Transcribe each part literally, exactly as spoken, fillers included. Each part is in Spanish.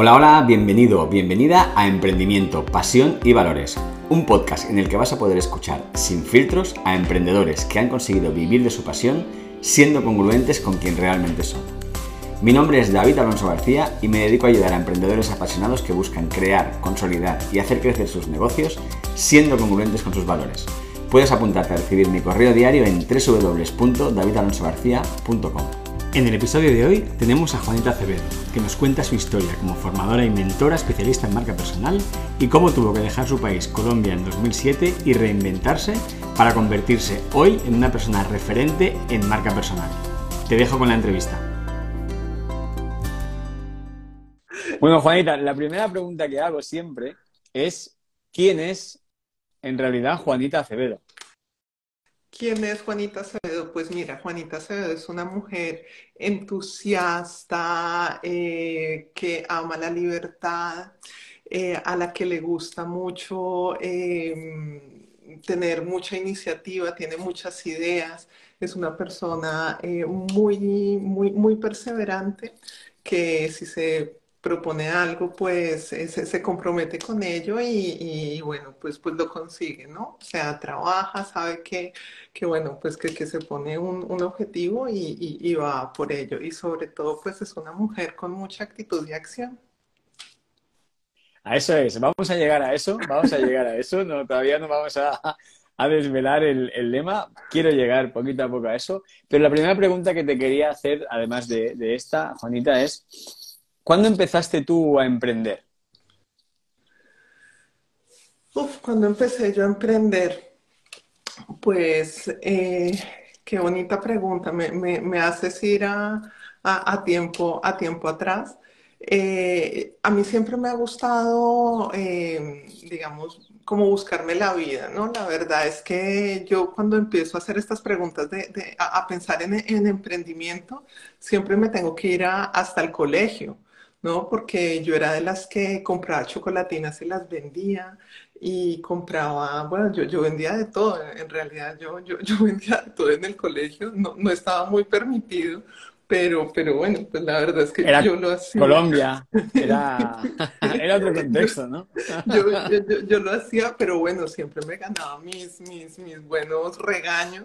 Hola, hola, bienvenido, bienvenida a Emprendimiento, Pasión y Valores, un podcast en el que vas a poder escuchar sin filtros a emprendedores que han conseguido vivir de su pasión siendo congruentes con quien realmente son. Mi nombre es David Alonso García y me dedico a ayudar a emprendedores apasionados que buscan crear, consolidar y hacer crecer sus negocios siendo congruentes con sus valores. Puedes apuntarte a recibir mi correo diario en doble u doble u doble u punto david alonso garcía punto com. En el episodio de hoy tenemos a Juanita Acevedo, que nos cuenta su historia como formadora y mentora especialista en marca personal y cómo tuvo que dejar su país, Colombia, en dos mil siete y reinventarse para convertirse hoy en una persona referente en marca personal. Te dejo con la entrevista. Bueno, Juanita, la primera pregunta que hago siempre es ¿quién es en realidad Juanita Acevedo? ¿Quién es Juanita Acevedo? Pues mira, Juanita Acevedo es una mujer entusiasta, eh, que ama la libertad, eh, a la que le gusta mucho eh, tener mucha iniciativa, tiene muchas ideas, es una persona eh, muy, muy, muy perseverante, que si se propone algo, pues se, se compromete con ello y, y bueno, pues, pues lo consigue, ¿no? O sea, trabaja, sabe que, que bueno, pues que, que se pone un, un objetivo y, y, y va por ello. Y sobre todo, pues es una mujer con mucha actitud y acción. A eso es, vamos a llegar a eso, vamos a llegar a eso. No, todavía no vamos a, a desvelar el, el lema. Quiero llegar poquito a poco a eso. Pero la primera pregunta que te quería hacer, además de, de esta, Juanita, es ¿cuándo empezaste tú a emprender? Uf, cuando empecé yo a emprender, pues eh, qué bonita pregunta, me, me, me haces ir a, a, a, tiempo, a tiempo atrás. Eh, a mí siempre me ha gustado, eh, digamos, como buscarme la vida, ¿no? La verdad es que yo cuando empiezo a hacer estas preguntas, de, de, a, a pensar en, en emprendimiento, siempre me tengo que ir a, hasta el colegio, ¿no? Porque yo era de las que compraba chocolatinas y las vendía y compraba, bueno, yo, yo vendía de todo, en realidad yo, yo, yo vendía de todo en el colegio, no, no estaba muy permitido, pero, pero bueno, pues la verdad es que era yo lo hacía. Colombia, era, era otro contexto, ¿no? yo, yo, yo, yo lo hacía, pero bueno, siempre me ganaba mis, mis, mis buenos regaños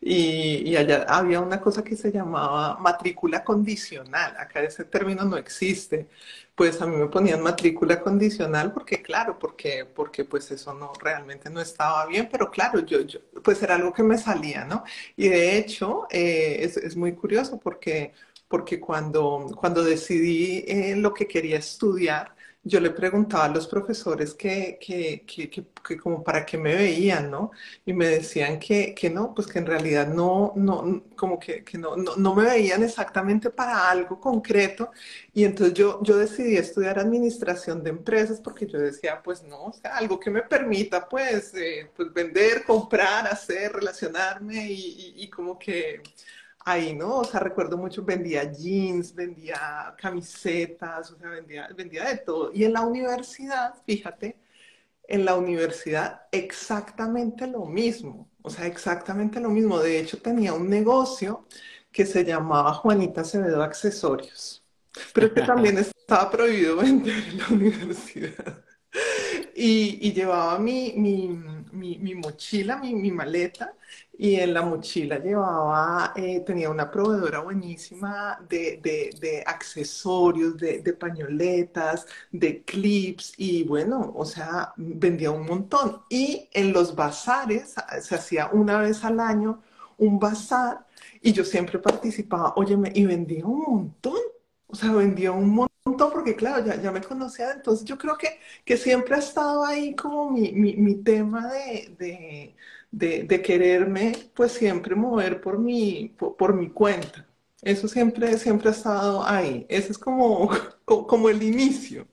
y, y allá había una cosa que se llamaba matrícula condicional, acá ese término no existe. Pues a mí me ponían matrícula condicional porque, claro, porque, porque pues eso no, realmente no estaba bien, pero claro, yo, yo pues era algo que me salía, ¿no? Y de hecho, eh, es, es muy curioso porque, porque cuando, cuando decidí eh, lo que quería estudiar, yo le preguntaba a los profesores que, que, que, que, que como para qué me veían, ¿no? Y me decían que, que no, pues que en realidad no, no como que, que no, no, no me veían exactamente para algo concreto. Y entonces yo, yo decidí estudiar administración de empresas porque yo decía, pues no, o sea, algo que me permita, pues, eh, pues vender, comprar, hacer, relacionarme y, y, y como que ahí, ¿no? O sea, recuerdo mucho, vendía jeans, vendía camisetas, o sea, vendía, vendía de todo. Y en la universidad, fíjate, en la universidad exactamente lo mismo, o sea, exactamente lo mismo. De hecho, tenía un negocio que se llamaba Juanita Acevedo Accesorios, pero que también estaba prohibido vender en la universidad. Y, y llevaba mi, mi, mi, mi mochila, mi, mi maleta, y en la mochila llevaba, eh, tenía una proveedora buenísima de, de, de accesorios, de, de pañoletas, de clips, y bueno, o sea, vendía un montón. Y en los bazares, se hacía una vez al año un bazar, y yo siempre participaba, óyeme, y vendía un montón, o sea, vendía un montón. Porque claro, ya, ya me conocía, entonces yo creo que, que siempre ha estado ahí como mi, mi, mi tema de, de, de, de quererme pues siempre mover por mi, por, por mi cuenta. Eso siempre, siempre ha estado ahí. Ese es como, como el inicio.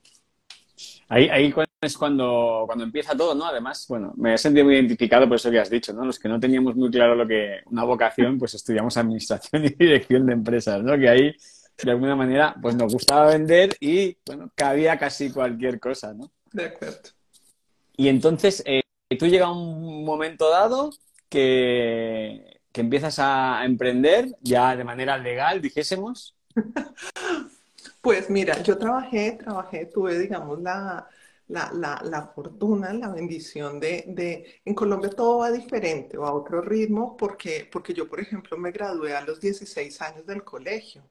Ahí, ahí es cuando, cuando empieza todo, ¿no? Además, bueno, me he sentido muy identificado por eso que has dicho, ¿no? Los que no teníamos muy claro lo que una vocación, pues estudiamos administración y dirección de empresas, ¿no? Que ahí de alguna manera, pues nos gustaba vender y, bueno, cabía casi cualquier cosa, ¿no? De acuerdo. Y entonces, eh, tú llegas a un momento dado que, que empiezas a emprender ya de manera legal, dijésemos. Pues mira, yo trabajé, trabajé, tuve, digamos, la, la, la, la fortuna, la bendición de, de... En Colombia todo va diferente o a otro ritmo porque, porque yo, por ejemplo, me gradué a los dieciséis años del colegio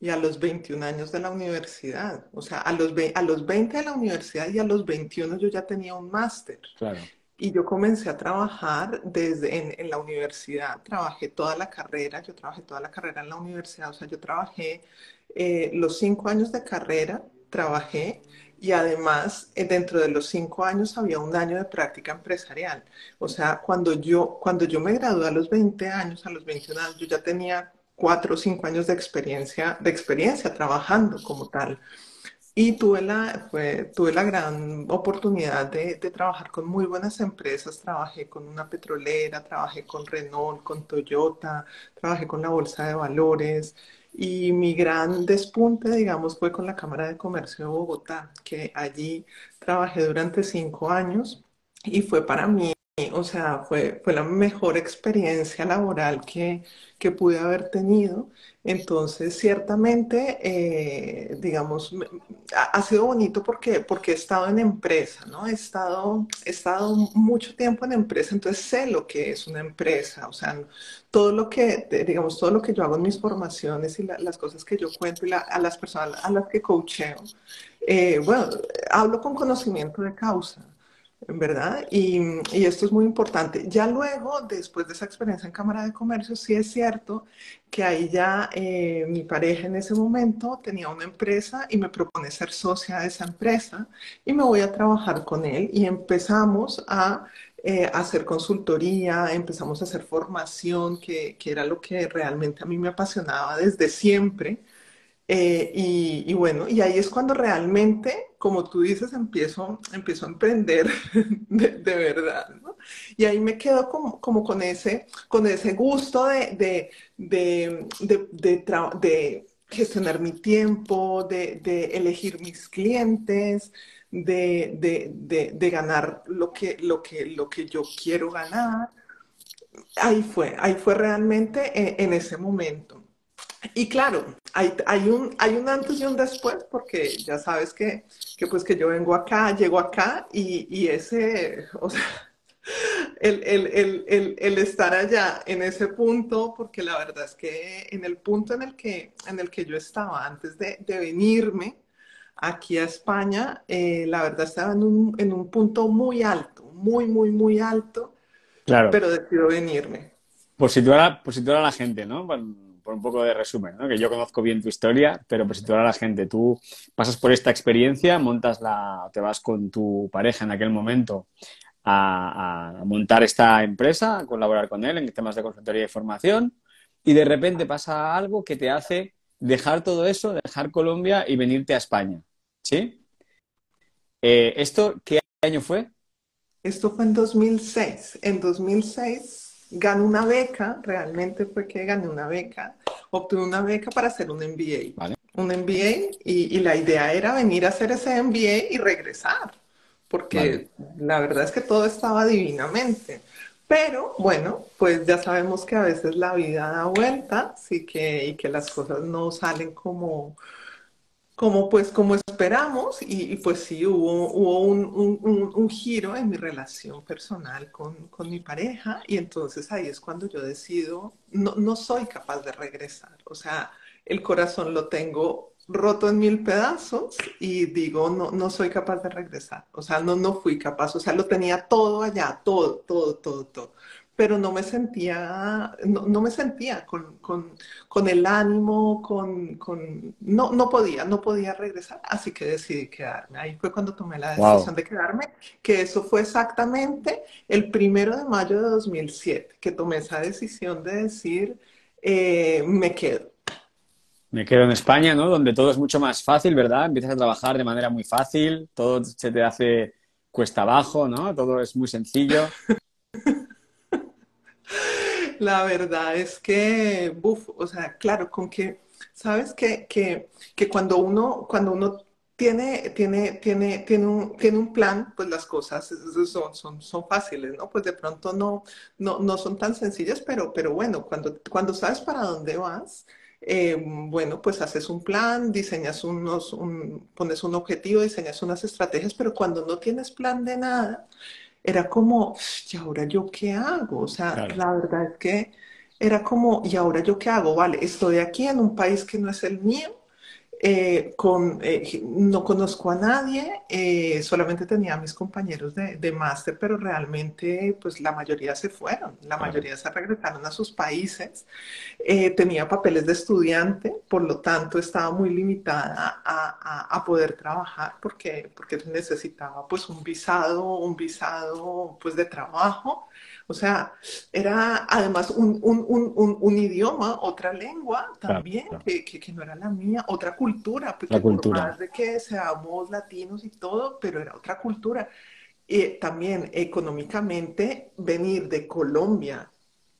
y a los veintiún años de la universidad. O sea, a los, a los veinte de la universidad y a los veintiuno yo ya tenía un máster. Claro. Y yo comencé a trabajar desde en, en la universidad, trabajé toda la carrera, yo trabajé toda la carrera en la universidad, o sea, yo trabajé eh, los cinco años de carrera, trabajé, y además eh, dentro de los cinco años había un año de práctica empresarial. O sea, cuando yo, cuando yo me gradué a los veinte años, a los veintiún años, yo ya tenía cuatro o cinco años de experiencia, de experiencia trabajando como tal. Y tuve la, fue, tuve la gran oportunidad de, de trabajar con muy buenas empresas. Trabajé con una petrolera, trabajé con Renault, con Toyota, trabajé con la Bolsa de Valores. Y mi gran despunte, digamos, fue con la Cámara de Comercio de Bogotá, que allí trabajé durante cinco años y fue para mí, o sea, fue, fue la mejor experiencia laboral que, que pude haber tenido. Entonces, ciertamente, eh, digamos, ha, ha sido bonito porque, porque he estado en empresa, ¿no? He estado, he estado mucho tiempo en empresa, entonces sé lo que es una empresa. O sea, todo lo que, digamos, todo lo que yo hago en mis formaciones y la, las cosas que yo cuento y la, a las personas a las que coacheo, eh, bueno, hablo con conocimiento de causa, ¿verdad? Y, y esto es muy importante. Ya luego, después de esa experiencia en Cámara de Comercio, sí es cierto que ahí ya eh, mi pareja en ese momento tenía una empresa y me propone ser socia de esa empresa y me voy a trabajar con él y empezamos a eh, hacer consultoría, empezamos a hacer formación, que, que era lo que realmente a mí me apasionaba desde siempre. Eh, y, y bueno, y ahí es cuando realmente, como tú dices, empiezo, empiezo a emprender de, de verdad, ¿no? Y ahí me quedo como, como con ese, con ese gusto de, de, de, de, de, de gestionar mi tiempo, de, de elegir mis clientes, de, de, de, de ganar lo que, lo que, lo que yo quiero ganar. Ahí fue, ahí fue realmente en, en ese momento. Y claro, hay, hay, un, hay un antes y un después, porque ya sabes que, que, pues que yo vengo acá, llego acá, y, y ese, o sea, el, el, el, el, el estar allá en ese punto, porque la verdad es que en el punto en el que, en el que yo estaba antes de, de venirme aquí a España, eh, la verdad estaba en un, en un punto muy alto, muy, muy, muy alto, claro. Pero decido venirme. Por situar a, por situar a la gente, ¿no? Bueno, por un poco de resumen, ¿no? Que yo conozco bien tu historia, pero por situar a la gente, tú pasas por esta experiencia, montas la, te vas con tu pareja en aquel momento a, a montar esta empresa, a colaborar con él en temas de consultoría y formación, y de repente pasa algo que te hace dejar todo eso, dejar Colombia y venirte a España, ¿sí? Eh, ¿Esto qué año fue? Esto fue en dos mil seis. En dos mil seis... Gané una beca, realmente fue que gané una beca, obtuve una beca para hacer un M B A, vale. Un M B A y, y la idea era venir a hacer ese M B A y regresar, porque vale. La verdad es que todo estaba divinamente. Pero bueno, pues ya sabemos que a veces la vida da vueltas y que, y que las cosas no salen como... Como, pues, como esperamos, y, y pues sí, hubo, hubo un, un, un, un giro en mi relación personal con, con mi pareja, y entonces ahí es cuando yo decido, no, no soy capaz de regresar, o sea, el corazón lo tengo roto en mil pedazos, y digo, no, no soy capaz de regresar, o sea, no, no fui capaz, o sea, lo tenía todo allá, todo, todo, todo, todo. Pero no me sentía, no, no me sentía con, con, con el ánimo, con, con no, no podía, no podía regresar, así que decidí quedarme. Ahí fue cuando tomé la decisión wow. de quedarme, que eso fue exactamente el primero de mayo de dos mil siete, que tomé esa decisión de decir, eh, me quedo. Me quedo en España, ¿no? Donde todo es mucho más fácil, ¿verdad? Empiezas a trabajar de manera muy fácil, todo se te hace cuesta abajo, ¿no? Todo es muy sencillo. La verdad es que, buf, o sea, claro, con que, ¿sabes? Que, que, que cuando uno, cuando uno tiene, tiene, tiene, tiene, un, tiene un plan, pues las cosas son, son, son fáciles, ¿no? Pues de pronto no, no, no son tan sencillas, pero, pero bueno, cuando, cuando sabes para dónde vas, eh, bueno, pues haces un plan, diseñas unos, un, pones un objetivo, diseñas unas estrategias, pero cuando no tienes plan de nada, era como, ¿y ahora yo qué hago? O sea, claro. La verdad es que era como, ¿y ahora yo qué hago? Vale, estoy aquí en un país que no es el mío, eh, con, eh, no conozco a nadie, eh, solamente tenía a mis compañeros de, de máster, pero realmente pues la mayoría se fueron, la claro. mayoría se regresaron a sus países, eh, tenía papeles de estudiante, por lo tanto estaba muy limitada a, a, a poder trabajar porque, porque necesitaba pues un visado, un visado pues de trabajo. O sea, era además un, un, un, un, un idioma, otra lengua también, claro, claro. Que, que no era la mía, otra cultura, porque por más de que seamos latinos y todo, pero era otra cultura. Eh, también económicamente, venir de Colombia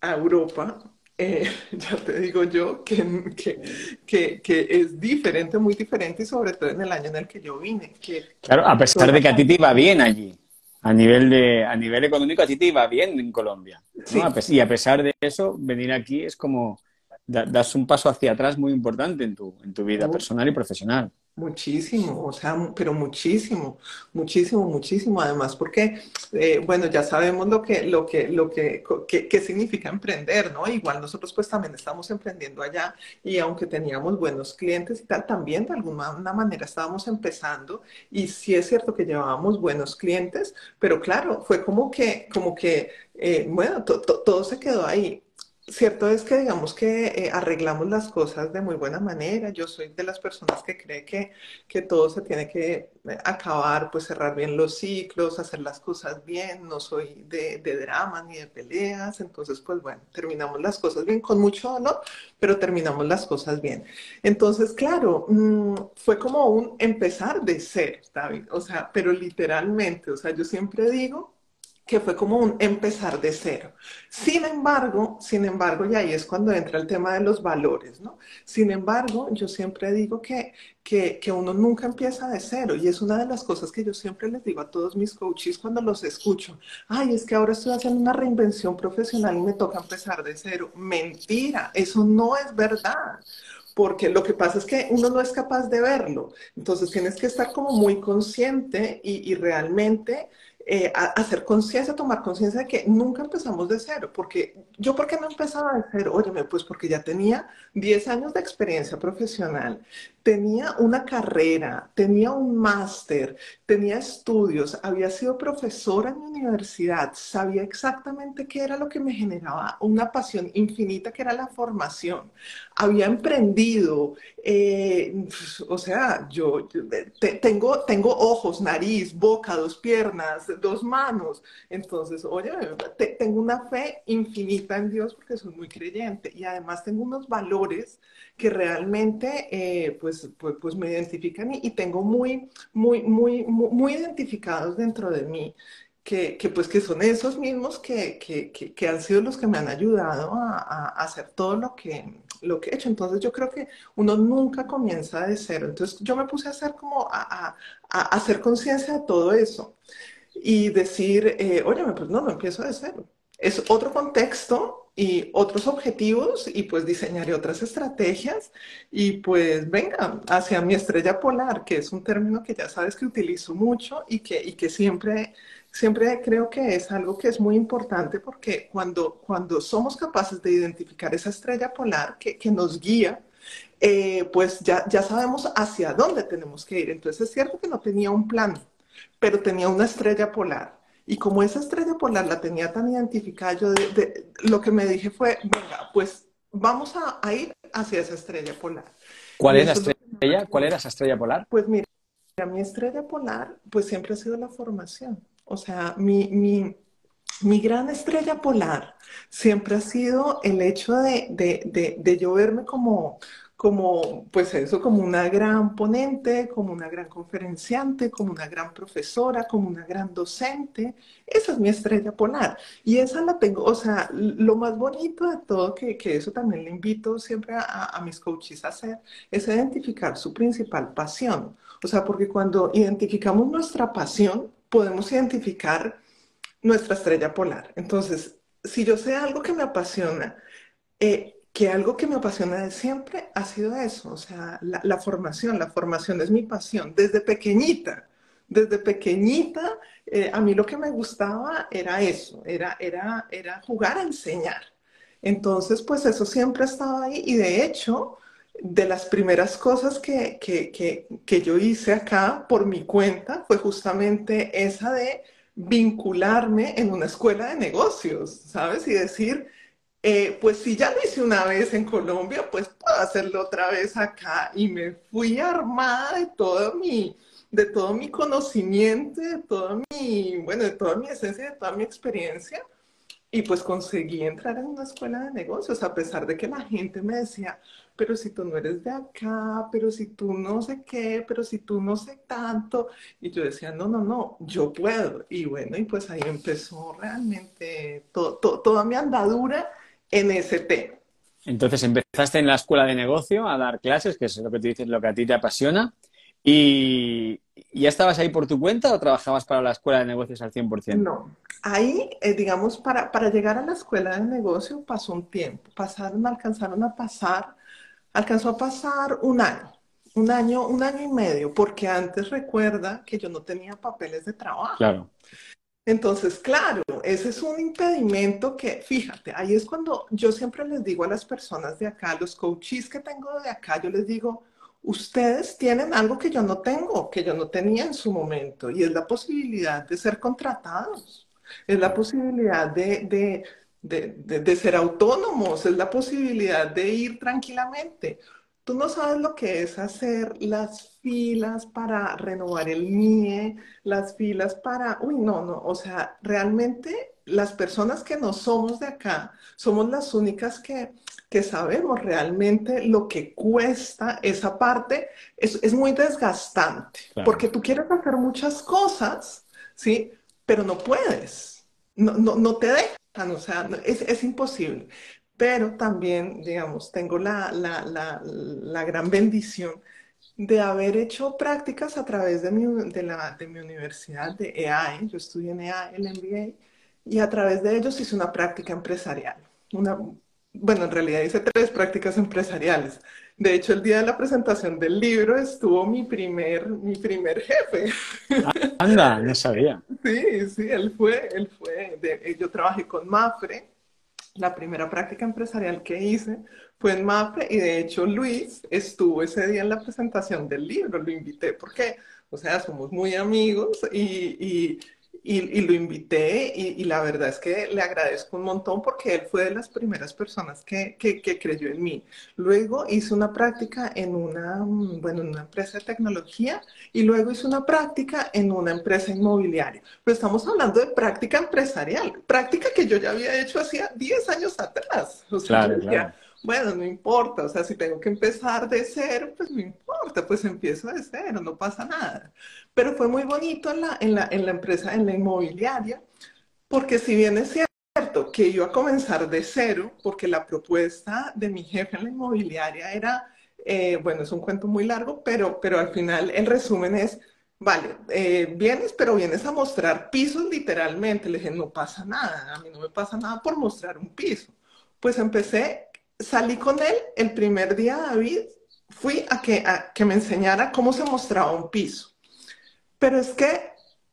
a Europa, eh, ya te digo yo, que, que, que, que es diferente, muy diferente, y sobre todo en el año en el que yo vine. Que, claro, a pesar de que a ti te iba bien allí. A nivel, de, a nivel económico, a ti te iba bien en Colombia, ¿no? Sí. Y a pesar de eso, venir aquí es como, da, das un paso hacia atrás muy importante en tu, en tu vida personal y profesional. Muchísimo, o sea, pero muchísimo, muchísimo, muchísimo. Además, porque, eh, bueno, ya sabemos lo que, lo que, lo que, que, que significa emprender, ¿no? Igual nosotros pues también estamos emprendiendo allá y aunque teníamos buenos clientes y tal, también de alguna manera estábamos empezando y sí es cierto que llevábamos buenos clientes, pero claro, fue como que, como que, eh, bueno, to, to, todo se quedó ahí. Cierto es que digamos que eh, arreglamos las cosas de muy buena manera. Yo soy de las personas que cree que, que todo se tiene que acabar, pues cerrar bien los ciclos, hacer las cosas bien. No soy de, de dramas ni de peleas. Entonces, pues bueno, terminamos las cosas bien con mucho dolor, pero terminamos las cosas bien. Entonces, claro, mmm, fue como un empezar de cero, David. O sea, pero literalmente, o sea, yo siempre digo que fue como un empezar de cero. Sin embargo, sin embargo, y ahí es cuando entra el tema de los valores, ¿no? Sin embargo, yo siempre digo que, que, que uno nunca empieza de cero, y es una de las cosas que yo siempre les digo a todos mis coaches cuando los escucho. Ay, es que ahora estoy haciendo una reinvención profesional y me toca empezar de cero. Mentira, eso no es verdad. Porque lo que pasa es que uno no es capaz de verlo. Entonces tienes que estar como muy consciente y, y realmente eh, a, hacer conciencia, tomar conciencia de que nunca empezamos de cero. Porque yo, ¿por qué no empezaba de cero? Óyeme, pues porque ya tenía diez años de experiencia profesional, tenía una carrera, tenía un máster, tenía estudios, había sido profesora en mi universidad, sabía exactamente qué era lo que me generaba una pasión infinita, que era la formación. Había emprendido, eh, o sea, yo, yo te, tengo, tengo ojos, nariz, boca, dos piernas, dos manos. Entonces, oye, te, tengo una fe infinita en Dios porque soy muy creyente y además tengo unos valores que realmente, eh, pues, Pues, pues me identifican y, y tengo muy, muy, muy, muy, muy identificados dentro de mí, que, que, pues que son esos mismos que, que, que, que han sido los que me han ayudado a, a hacer todo lo que, lo que he hecho. Entonces yo creo que uno nunca comienza de cero. Entonces yo me puse a hacer como a, a, a hacer conciencia de todo eso y decir, eh, oye, pues no, no empiezo de cero. Es otro contexto y otros objetivos, y pues diseñaré otras estrategias, y pues venga, hacia mi estrella polar, que es un término que ya sabes que utilizo mucho y que, y que siempre, siempre creo que es algo que es muy importante, porque cuando, cuando somos capaces de identificar esa estrella polar que, que nos guía, eh, pues ya, ya sabemos hacia dónde tenemos que ir. Entonces es cierto que no tenía un plan, pero tenía una estrella polar. Y como esa estrella polar la tenía tan identificada, yo de, de, lo que me dije fue, venga, pues vamos a, a ir hacia esa estrella polar. ¿Cuál es la estrella? ¿Cuál era esa estrella polar? Pues mira, mi estrella polar pues siempre ha sido la formación. O sea, mi, mi, mi gran estrella polar siempre ha sido el hecho de, de, de, de yo verme como... como, pues eso, como una gran ponente, como una gran conferenciante, como una gran profesora, como una gran docente. Esa es mi estrella polar. Y esa la tengo, o sea, lo más bonito de todo, que, que eso también le invito siempre a, a mis coaches a hacer, es identificar su principal pasión. O sea, porque cuando identificamos nuestra pasión, podemos identificar nuestra estrella polar. Entonces, si yo sé algo que me apasiona, eh, que algo que me apasiona de siempre ha sido eso, o sea, la, la formación, la formación es mi pasión. Desde pequeñita, desde pequeñita, eh, a mí lo que me gustaba era eso, era, era, era jugar a enseñar. Entonces, pues eso siempre estaba ahí y de hecho, de las primeras cosas que, que, que, que yo hice acá por mi cuenta fue justamente esa de vincularme en una escuela de negocios, ¿sabes? Y decir... Eh, pues si ya lo hice una vez en Colombia, pues puedo hacerlo otra vez acá. Y me fui armada de todo mi, de todo mi conocimiento, de todo mi, bueno, de toda mi esencia, de toda mi experiencia. Y pues conseguí entrar en una escuela de negocios, a pesar de que la gente me decía, pero si tú no eres de acá, pero si tú no sé qué, pero si tú no sé tanto. Y yo decía, no, no, no, yo puedo. Y bueno, y pues ahí empezó realmente todo, todo, toda mi andadura en ese tema. Entonces empezaste en la escuela de negocio a dar clases, que es lo que tú dices, lo que a ti te apasiona. ¿Y ya estabas ahí por tu cuenta o trabajabas para la escuela de negocios al cien por cien? No, ahí, eh, digamos, para, para llegar a la escuela de negocio pasó un tiempo. Pasaron, alcanzaron a pasar, alcanzó a pasar un año, un año, un año y medio, porque antes recuerda que yo no tenía papeles de trabajo. Claro. Entonces, claro, ese es un impedimento que, fíjate, ahí es cuando yo siempre les digo a las personas de acá, los coaches que tengo de acá, yo les digo, ustedes tienen algo que yo no tengo, que yo no tenía en su momento, y es la posibilidad de ser contratados, es la posibilidad de, de, de, de, de ser autónomos, es la posibilidad de ir tranquilamente. Tú no sabes lo que es hacer las filas para renovar el N I E, las filas para... Uy, no, no, o sea, realmente las personas que no somos de acá somos las únicas que, que sabemos realmente lo que cuesta esa parte. Es, es muy desgastante, claro, porque tú quieres hacer muchas cosas, ¿sí? Pero no puedes, no, no, no te dejan, o sea, es, es imposible. Pero también, digamos, tengo la, la, la, la gran bendición de haber hecho prácticas a través de mi, de la, de mi universidad de E A E. Yo estudié en E A E, el M B A, y a través de ellos hice una práctica empresarial. Una, bueno, en realidad hice tres prácticas empresariales. De hecho, el día de la presentación del libro estuvo mi primer, mi primer jefe. Anda, no sabía. Sí, sí, él fue, él fue. De, yo trabajé con Mapfre. La primera práctica empresarial que hice fue en Mapfre y de hecho Luis estuvo ese día en la presentación del libro, lo invité porque, o sea, somos muy amigos y, y, y, y lo invité y, y la verdad es que le agradezco un montón porque él fue de las primeras personas que, que, que creyó en mí. Luego hice una práctica en una, bueno, en una empresa de tecnología y luego hice una práctica en una empresa inmobiliaria. Pero estamos hablando de práctica empresarial, práctica que yo ya había hecho hacía diez años atrás. O sea, claro, decía, claro. Bueno, no importa, o sea, si tengo que empezar de cero, pues no importa, pues empiezo de cero, no pasa nada. Pero fue muy bonito en la, en la, en la empresa, en la inmobiliaria, porque si bien es cierto que iba a comenzar de cero, porque la propuesta de mi jefe en la inmobiliaria era, eh, bueno, es un cuento muy largo, pero, pero al final el resumen es, vale, eh, vienes, pero vienes a mostrar pisos literalmente. Le dije, no pasa nada, a mí no me pasa nada por mostrar un piso. Pues empecé... Salí con él el primer día, David, fui a que, a que me enseñara cómo se mostraba un piso. Pero es que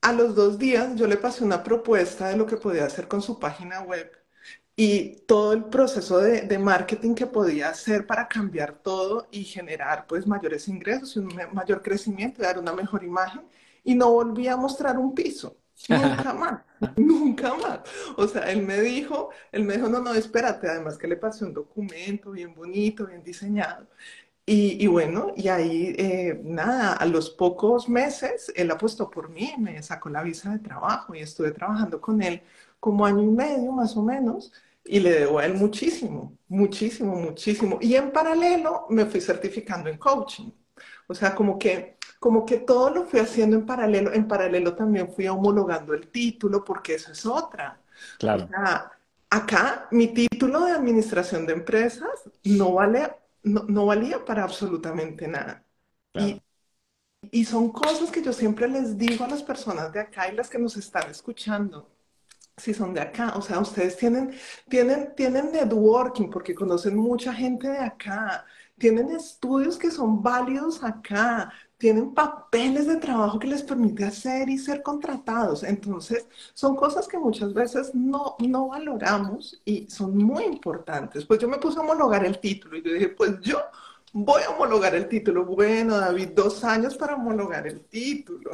a los dos días yo le pasé una propuesta de lo que podía hacer con su página web y todo el proceso de, de marketing que podía hacer para cambiar todo y generar pues mayores ingresos y un mayor crecimiento y dar una mejor imagen. Y no volví a mostrar un piso. Nunca más, nunca más. O sea, él me dijo, él me dijo, no, no, espérate, además que le pasé un documento bien bonito, bien diseñado. Y, y bueno, y ahí, eh, nada, a los pocos meses, él apostó por mí, me sacó la visa de trabajo y estuve trabajando con él como año y medio más o menos. Y le debo a él muchísimo, muchísimo, muchísimo. Y en paralelo me fui certificando en coaching. O sea, como que... Como que todo lo fui haciendo en paralelo. En paralelo también fui homologando el título, porque eso es otra. Claro. O sea, acá mi título de administración de empresas no, vale, no, no valía para absolutamente nada. Claro. Y, y son cosas que yo siempre les digo a las personas de acá y las que nos están escuchando. si son de acá, o sea, ustedes tienen, tienen, tienen networking porque conocen mucha gente de acá, tienen estudios que son válidos acá, tienen papeles de trabajo que les permite hacer y ser contratados. Entonces, son cosas que muchas veces no, no valoramos y son muy importantes. Pues yo me puse a homologar el título y yo dije, pues yo voy a homologar el título. Bueno, David, dos años para homologar el título.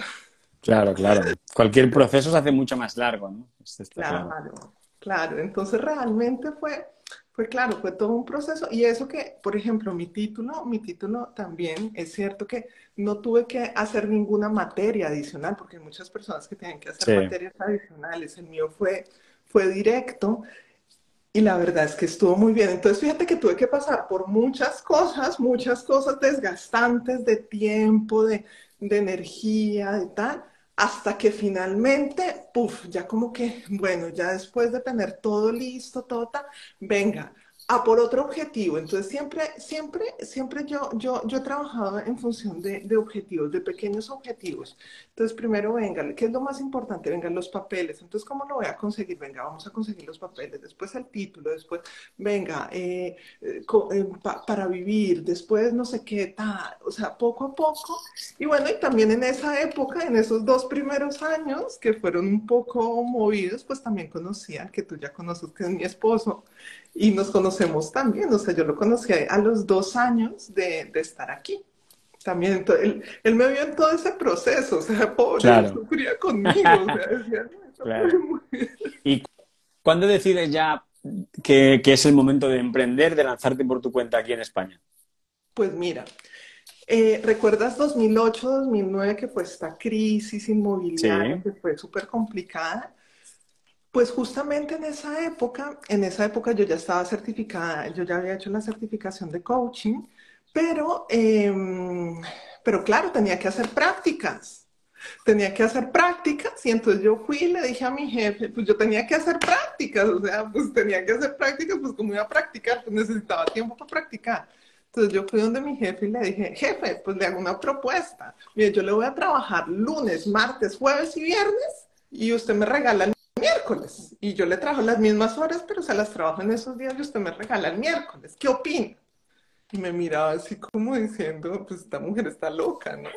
Claro, claro. Cualquier proceso se hace mucho más largo, ¿no? Este claro, claro, claro. Entonces realmente fue, fue claro, fue todo un proceso. Y eso que, por ejemplo, mi título, mi título también es cierto que no tuve que hacer ninguna materia adicional, porque hay muchas personas que tienen que hacer sí. materias adicionales. El mío fue, fue directo. Y la verdad es que estuvo muy bien. Entonces, fíjate que tuve que pasar por muchas cosas, muchas cosas desgastantes de tiempo, de, de energía, de tal, hasta que finalmente, puff, ya como que, bueno, ya después de tener todo listo, todo tal, venga, a por otro objetivo. Entonces, siempre, siempre, siempre yo, yo, yo he trabajado en función de, de objetivos, de pequeños objetivos. Entonces, primero, venga, ¿qué es lo más importante? Vengan los papeles. Entonces, ¿cómo lo voy a conseguir? Venga, vamos a conseguir los papeles. Después, el título. Después, venga, eh, eh, pa para vivir. Después, no sé qué tal. O sea, poco a poco. Y bueno, y también en esa época, en esos dos primeros años, que fueron un poco movidos, pues también conocían, que tú ya conoces, que es mi esposo. Y nos conocemos también, o sea, yo lo conocí a los dos años de, de estar aquí. También, entonces, él, él me vio en todo ese proceso, o sea, pobre, claro. sufría conmigo. O sea, decía, no, claro. ¿Y cuándo decides ya que, que es el momento de emprender, de lanzarte por tu cuenta aquí en España? Pues mira, eh, ¿recuerdas dos mil ocho, dos mil nueve que fue esta crisis inmobiliaria sí. que fue súper complicada? Pues justamente en esa época, en esa época yo ya estaba certificada, yo ya había hecho la certificación de coaching, pero, eh, pero claro, tenía que hacer prácticas, tenía que hacer prácticas y entonces yo fui y le dije a mi jefe, pues yo tenía que hacer prácticas, o sea, pues tenía que hacer prácticas, pues como iba a practicar, pues necesitaba tiempo para practicar. Entonces yo fui donde mi jefe y le dije, jefe, pues le hago una propuesta, mire, yo le voy a trabajar lunes, martes, jueves y viernes y usted me regala el miércoles, y yo le trabajo las mismas horas, pero o sea, las trabajo en esos días y usted me regala el miércoles, ¿qué opina? Y me miraba así como diciendo, pues esta mujer está loca, ¿no?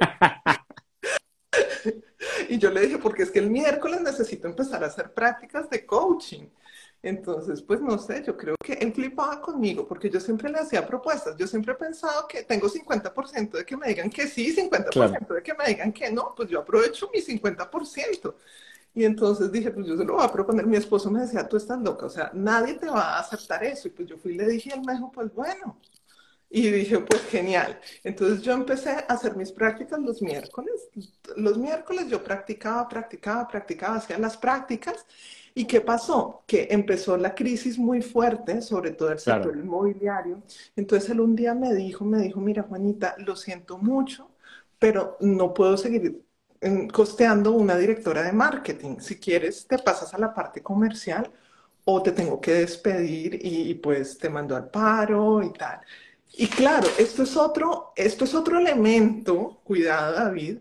Y yo le dije, porque es que el miércoles necesito empezar a hacer prácticas de coaching. Entonces, pues no sé, yo creo que él flipaba conmigo, porque yo siempre le hacía propuestas, yo siempre he pensado que tengo cincuenta por ciento de que me digan que sí, cincuenta por ciento claro. de que me digan que no, pues yo aprovecho mi cincuenta por ciento. Y entonces dije, pues yo se lo voy a proponer. Mi esposo me decía, tú estás loca, o sea, nadie te va a aceptar eso. Y pues yo fui y le dije, y él me dijo, pues bueno. Y dije, pues genial. Entonces yo empecé a hacer mis prácticas los miércoles. Los miércoles yo practicaba, practicaba, practicaba, hacía las prácticas. ¿Y qué pasó? Que empezó la crisis muy fuerte, sobre todo el sector claro. inmobiliario. Entonces él un día me dijo, me dijo, mira Juanita, lo siento mucho, pero no puedo seguir costeando una directora de marketing. Si quieres, te pasas a la parte comercial o te tengo que despedir y, y pues te mando al paro y tal. Y claro, esto es otro, esto es otro elemento, cuidado David,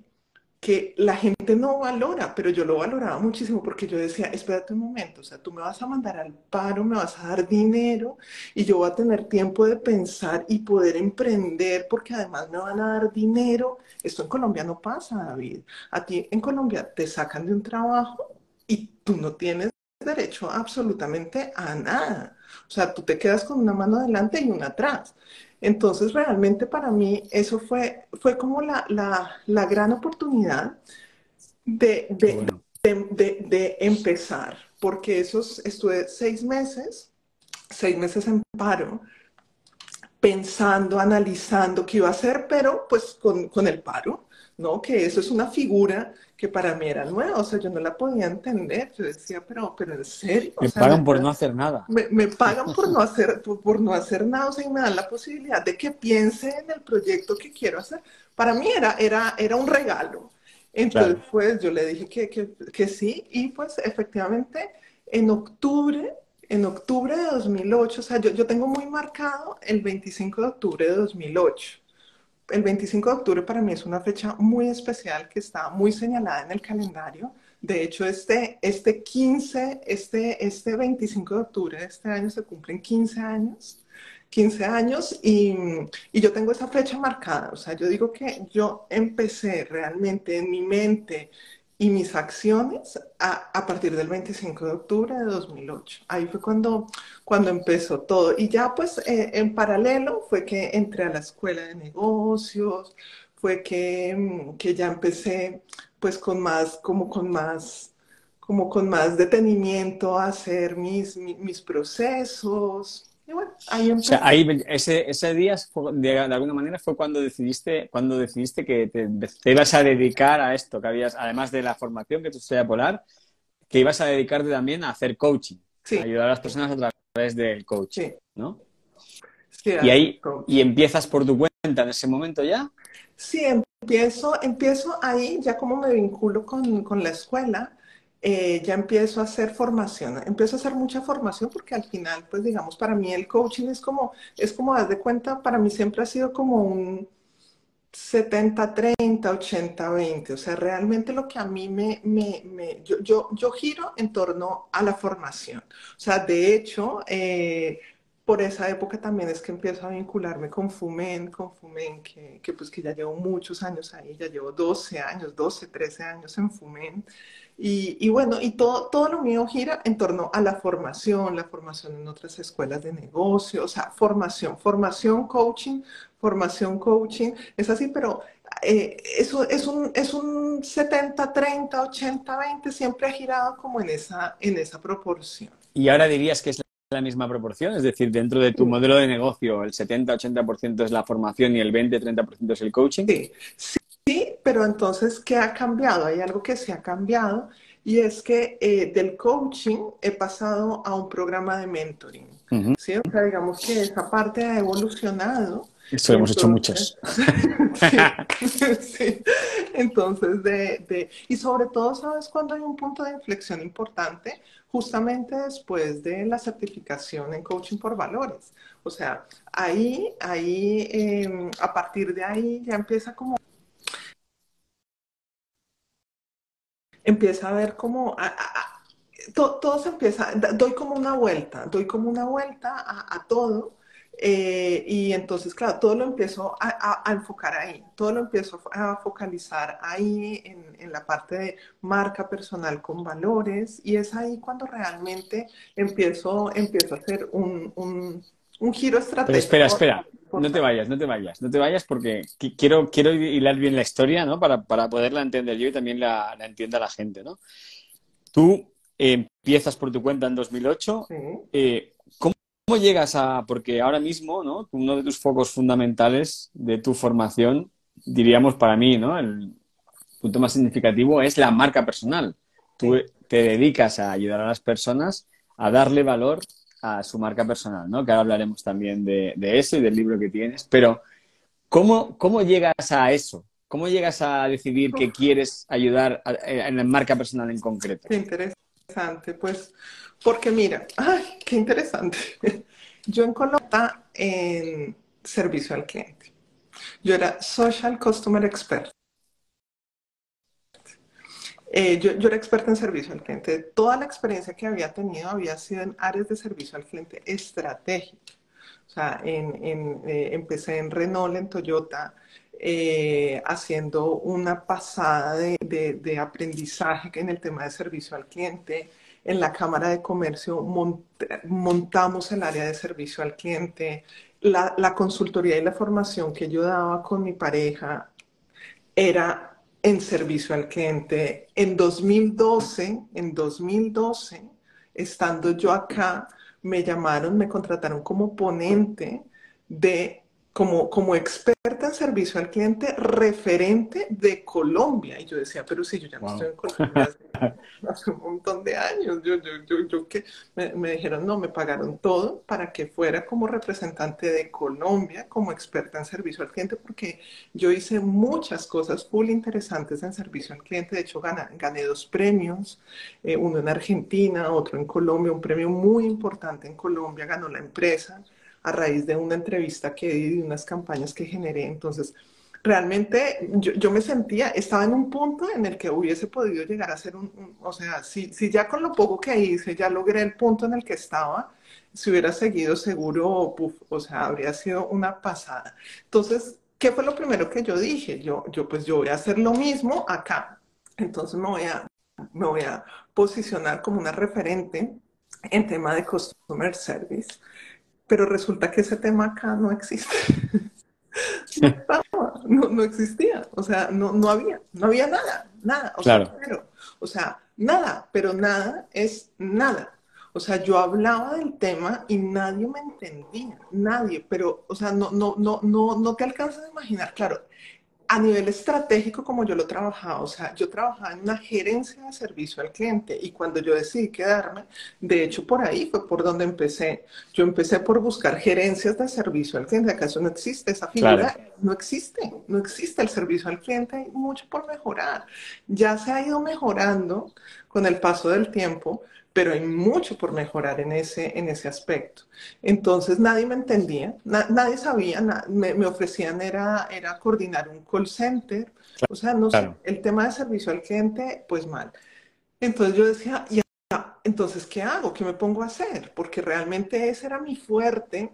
que la gente no valora, pero yo lo valoraba muchísimo porque yo decía, espérate un momento, o sea, tú me vas a mandar al paro, me vas a dar dinero y yo voy a tener tiempo de pensar y poder emprender porque además me van a dar dinero. Esto en Colombia no pasa, David. A ti en Colombia te sacan de un trabajo y tú no tienes derecho absolutamente a nada. O sea, tú te quedas con una mano adelante y una atrás. Entonces, realmente para mí eso fue, fue como la, la, la gran oportunidad de, de, bueno. de, de, de empezar, porque esos, estuve seis meses, seis meses en paro, pensando, analizando qué iba a hacer, pero pues con, con el paro, ¿no? Que eso es una figura que para mí era nueva, o sea, yo no la podía entender, yo decía, pero, pero en serio. Me o sea, pagan me, por no hacer nada. Me, me pagan por no hacer, por, por no hacer nada, o sea, y me dan la posibilidad de que piense en el proyecto que quiero hacer. Para mí era, era, era un regalo. Entonces, claro. pues, yo le dije que, que, que sí, y pues, efectivamente, en octubre, en octubre de dos mil ocho, o sea, yo, yo tengo muy marcado el veinticinco de octubre de dos mil ocho. El veinticinco de octubre para mí es una fecha muy especial que está muy señalada en el calendario De hecho, este, este, quince, este, este veinticinco de octubre de este año se cumplen quince años, quince años y, y yo tengo esa fecha marcada. O sea, yo digo que yo empecé realmente en mi mente y mis acciones a, a partir del veinticinco de octubre de dos mil ocho. Ahí fue cuando, cuando empezó todo. Y ya pues eh, en paralelo fue que entré a la escuela de negocios, fue que, que ya empecé pues con más, como con más, como con más detenimiento a hacer mis, mis, mis procesos. Y bueno, ahí empecé. O sea, ahí, ese, ese día, fue, de, de alguna manera, fue cuando decidiste, cuando decidiste que te, te ibas a dedicar a esto, que habías, además de la formación que tú Estrella Polar, que ibas a dedicarte también a hacer coaching, sí. A ayudar a las personas a través del coaching, sí. ¿No? Sí, y ahí, coaching. ¿Y empiezas por tu cuenta en ese momento ya? Sí, empiezo, empiezo ahí, ya como me vinculo con, con la escuela, eh, ya empiezo a hacer formación, empiezo a hacer mucha formación porque al final, pues digamos, para mí el coaching es como, es como, haz de cuenta, para mí siempre ha sido como un setenta treinta, ochenta veinte, o sea, realmente lo que a mí me, me, me yo, yo, yo giro en torno a la formación, o sea, de hecho, eh, por esa época también es que empiezo a vincularme con Fumen, con Fumen, que, que pues que ya llevo muchos años ahí, ya llevo doce años, doce, trece años en Fumen. Y, y bueno, y todo, todo lo mío gira en torno a la formación, la formación en otras escuelas de negocio, o sea, formación, formación, coaching, formación, coaching, es así, pero eh, eso es un, es un setenta treinta, ochenta veinte, siempre ha girado como en esa, en esa proporción. ¿Y ahora dirías que es la... la misma proporción? Es decir, dentro de tu modelo de negocio, el setenta ochenta por ciento es la formación y el veinte treinta por ciento es el coaching. Sí, sí, pero entonces, ¿qué ha cambiado? Hay algo que se ha cambiado y es que eh, del coaching he pasado a un programa de mentoring. Uh-huh. ¿Sí? O sea, digamos que esa parte ha evolucionado. Eso hemos hecho muchos. Sí, sí. Entonces, de, de, y sobre todo, ¿sabes cuándo hay un punto de inflexión importante? Justamente después de la certificación en Coaching por Valores. O sea, ahí, ahí eh, a partir de ahí ya empieza como... Empieza a ver como... A, a, to, todo se empieza... Doy como una vuelta, doy como una vuelta a, a todo. Eh, y entonces, claro, todo lo empiezo a, a, a enfocar ahí, todo lo empiezo a focalizar ahí en, en la parte de marca personal con valores, y es ahí cuando realmente empiezo, empiezo a hacer un, un, un giro estratégico. Pero espera, espera, por... no te vayas, no te vayas, no te vayas porque qu quiero, quiero hilar bien la historia, ¿no? Para, para poderla entender yo y también la, la entienda la gente, ¿no? Tú eh, empiezas por tu cuenta en dos mil ocho, sí. eh, ¿cómo? ¿Cómo llegas a...? Porque ahora mismo, ¿no? Uno de tus focos fundamentales de tu formación, diríamos para mí, ¿no? El punto más significativo es la marca personal. Tú te dedicas a ayudar a las personas a darle valor a su marca personal, ¿no? Que ahora hablaremos también de, de eso y del libro que tienes. Pero, ¿cómo, cómo llegas a eso? ¿Cómo llegas a decidir que quieres ayudar a, en la marca personal en concreto? Qué interesante, pues... Porque mira, ¡ay, qué interesante! Yo en Colombia en servicio al cliente. Yo era Social Customer Expert. Eh, yo, yo era experta en servicio al cliente. Toda la experiencia que había tenido había sido en áreas de servicio al cliente estratégica. O sea, en, en, eh, empecé en Renault, en Toyota, eh, haciendo una pasada de, de, de aprendizaje en el tema de servicio al cliente. En la Cámara de Comercio mont montamos el área de servicio al cliente, la, la consultoría y la formación que yo daba con mi pareja era en servicio al cliente. En dos mil doce, en dos mil doce, estando yo acá, me llamaron, me contrataron como ponente de, como, como experta en servicio al cliente referente de Colombia. Y yo decía, pero si yo ya no wow. estoy en Colombia hace, hace un montón de años. Yo, yo, yo, yo que me, me dijeron, no, me pagaron todo para que fuera como representante de Colombia, como experta en servicio al cliente, porque yo hice muchas cosas full interesantes en servicio al cliente. De hecho, gané, gané dos premios, eh, uno en Argentina, otro en Colombia, un premio muy importante en Colombia, ganó la empresa, a raíz de una entrevista que di, de unas campañas que generé. Entonces, realmente yo, yo me sentía, estaba en un punto en el que hubiese podido llegar a ser un, un o sea, si, si ya con lo poco que hice ya logré el punto en el que estaba, si hubiera seguido seguro, puf, o sea, habría sido una pasada. Entonces, ¿qué fue lo primero que yo dije? Yo, yo pues yo voy a hacer lo mismo acá. Entonces me voy a, me voy a posicionar como una referente en tema de customer service, pero resulta que ese tema acá no existe. No estaba, no, no existía, o sea, no, no había, no había nada, nada, o, claro. sea, pero, o sea, nada, pero nada es nada. O sea, yo hablaba del tema y nadie me entendía, nadie, pero, o sea, no, no, no, no, no te alcanzas a imaginar, claro, a nivel estratégico como yo lo trabajaba, o sea, yo trabajaba en una gerencia de servicio al cliente y cuando yo decidí quedarme, de hecho por ahí fue por donde empecé, yo empecé por buscar gerencias de servicio al cliente, acaso no existe esa figura, claro. no existe, no existe el servicio al cliente, hay mucho por mejorar, ya se ha ido mejorando con el paso del tiempo, pero hay mucho por mejorar en ese, en ese aspecto. Entonces nadie me entendía, na, nadie sabía, na, me, me ofrecían era, era coordinar un call center, claro, o sea, no claro. sé, el tema de servicio al cliente, pues mal. Entonces yo decía, ya, entonces, ¿qué hago? ¿Qué me pongo a hacer? Porque realmente ese era mi fuerte,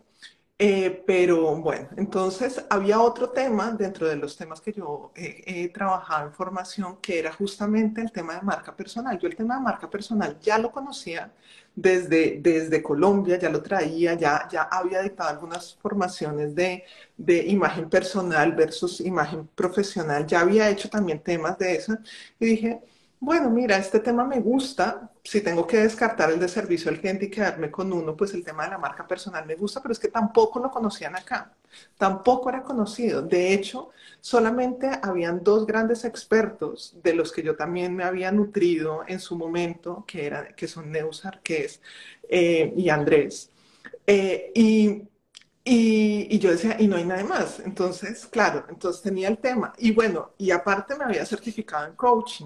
eh, pero bueno, entonces había otro tema dentro de los temas que yo eh, eh, trabajaba en formación, que era justamente el tema de marca personal. Yo el tema de marca personal ya lo conocía desde, desde Colombia, ya lo traía, ya, ya había dictado algunas formaciones de, de imagen personal versus imagen profesional, ya había hecho también temas de eso, y dije, bueno, mira, este tema me gusta, si tengo que descartar el de servicio al cliente y quedarme con uno, pues el tema de la marca personal me gusta, pero es que tampoco lo conocían acá, tampoco era conocido. De hecho, solamente habían dos grandes expertos de los que yo también me había nutrido en su momento, que, eran, que son Neus Arqués eh, y Andrés. Eh, y... Y, y yo decía, y no hay nada más. Entonces, claro, entonces tenía el tema. Y bueno, y aparte me había certificado en coaching.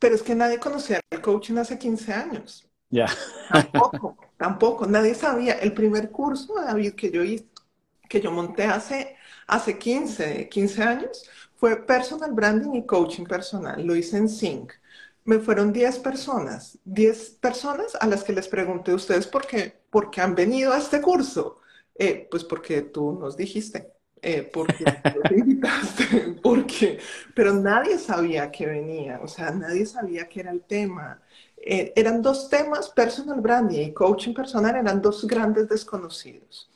Pero es que nadie conocía el coaching hace quince años. Ya. Yeah. Tampoco, tampoco. Nadie sabía. El primer curso, David, que yo hice, que yo monté hace, hace quince años, fue Personal Branding y Coaching Personal. Lo hice en Zinc. Me fueron diez personas. diez personas a las que les pregunté, ¿ustedes por qué, por qué han venido a este curso? Eh, pues porque tú nos dijiste, eh, porque tú te invitaste, porque, pero nadie sabía que venía, o sea, nadie sabía que era el tema. Eh, eran dos temas, personal branding y coaching personal, eran dos grandes desconocidos.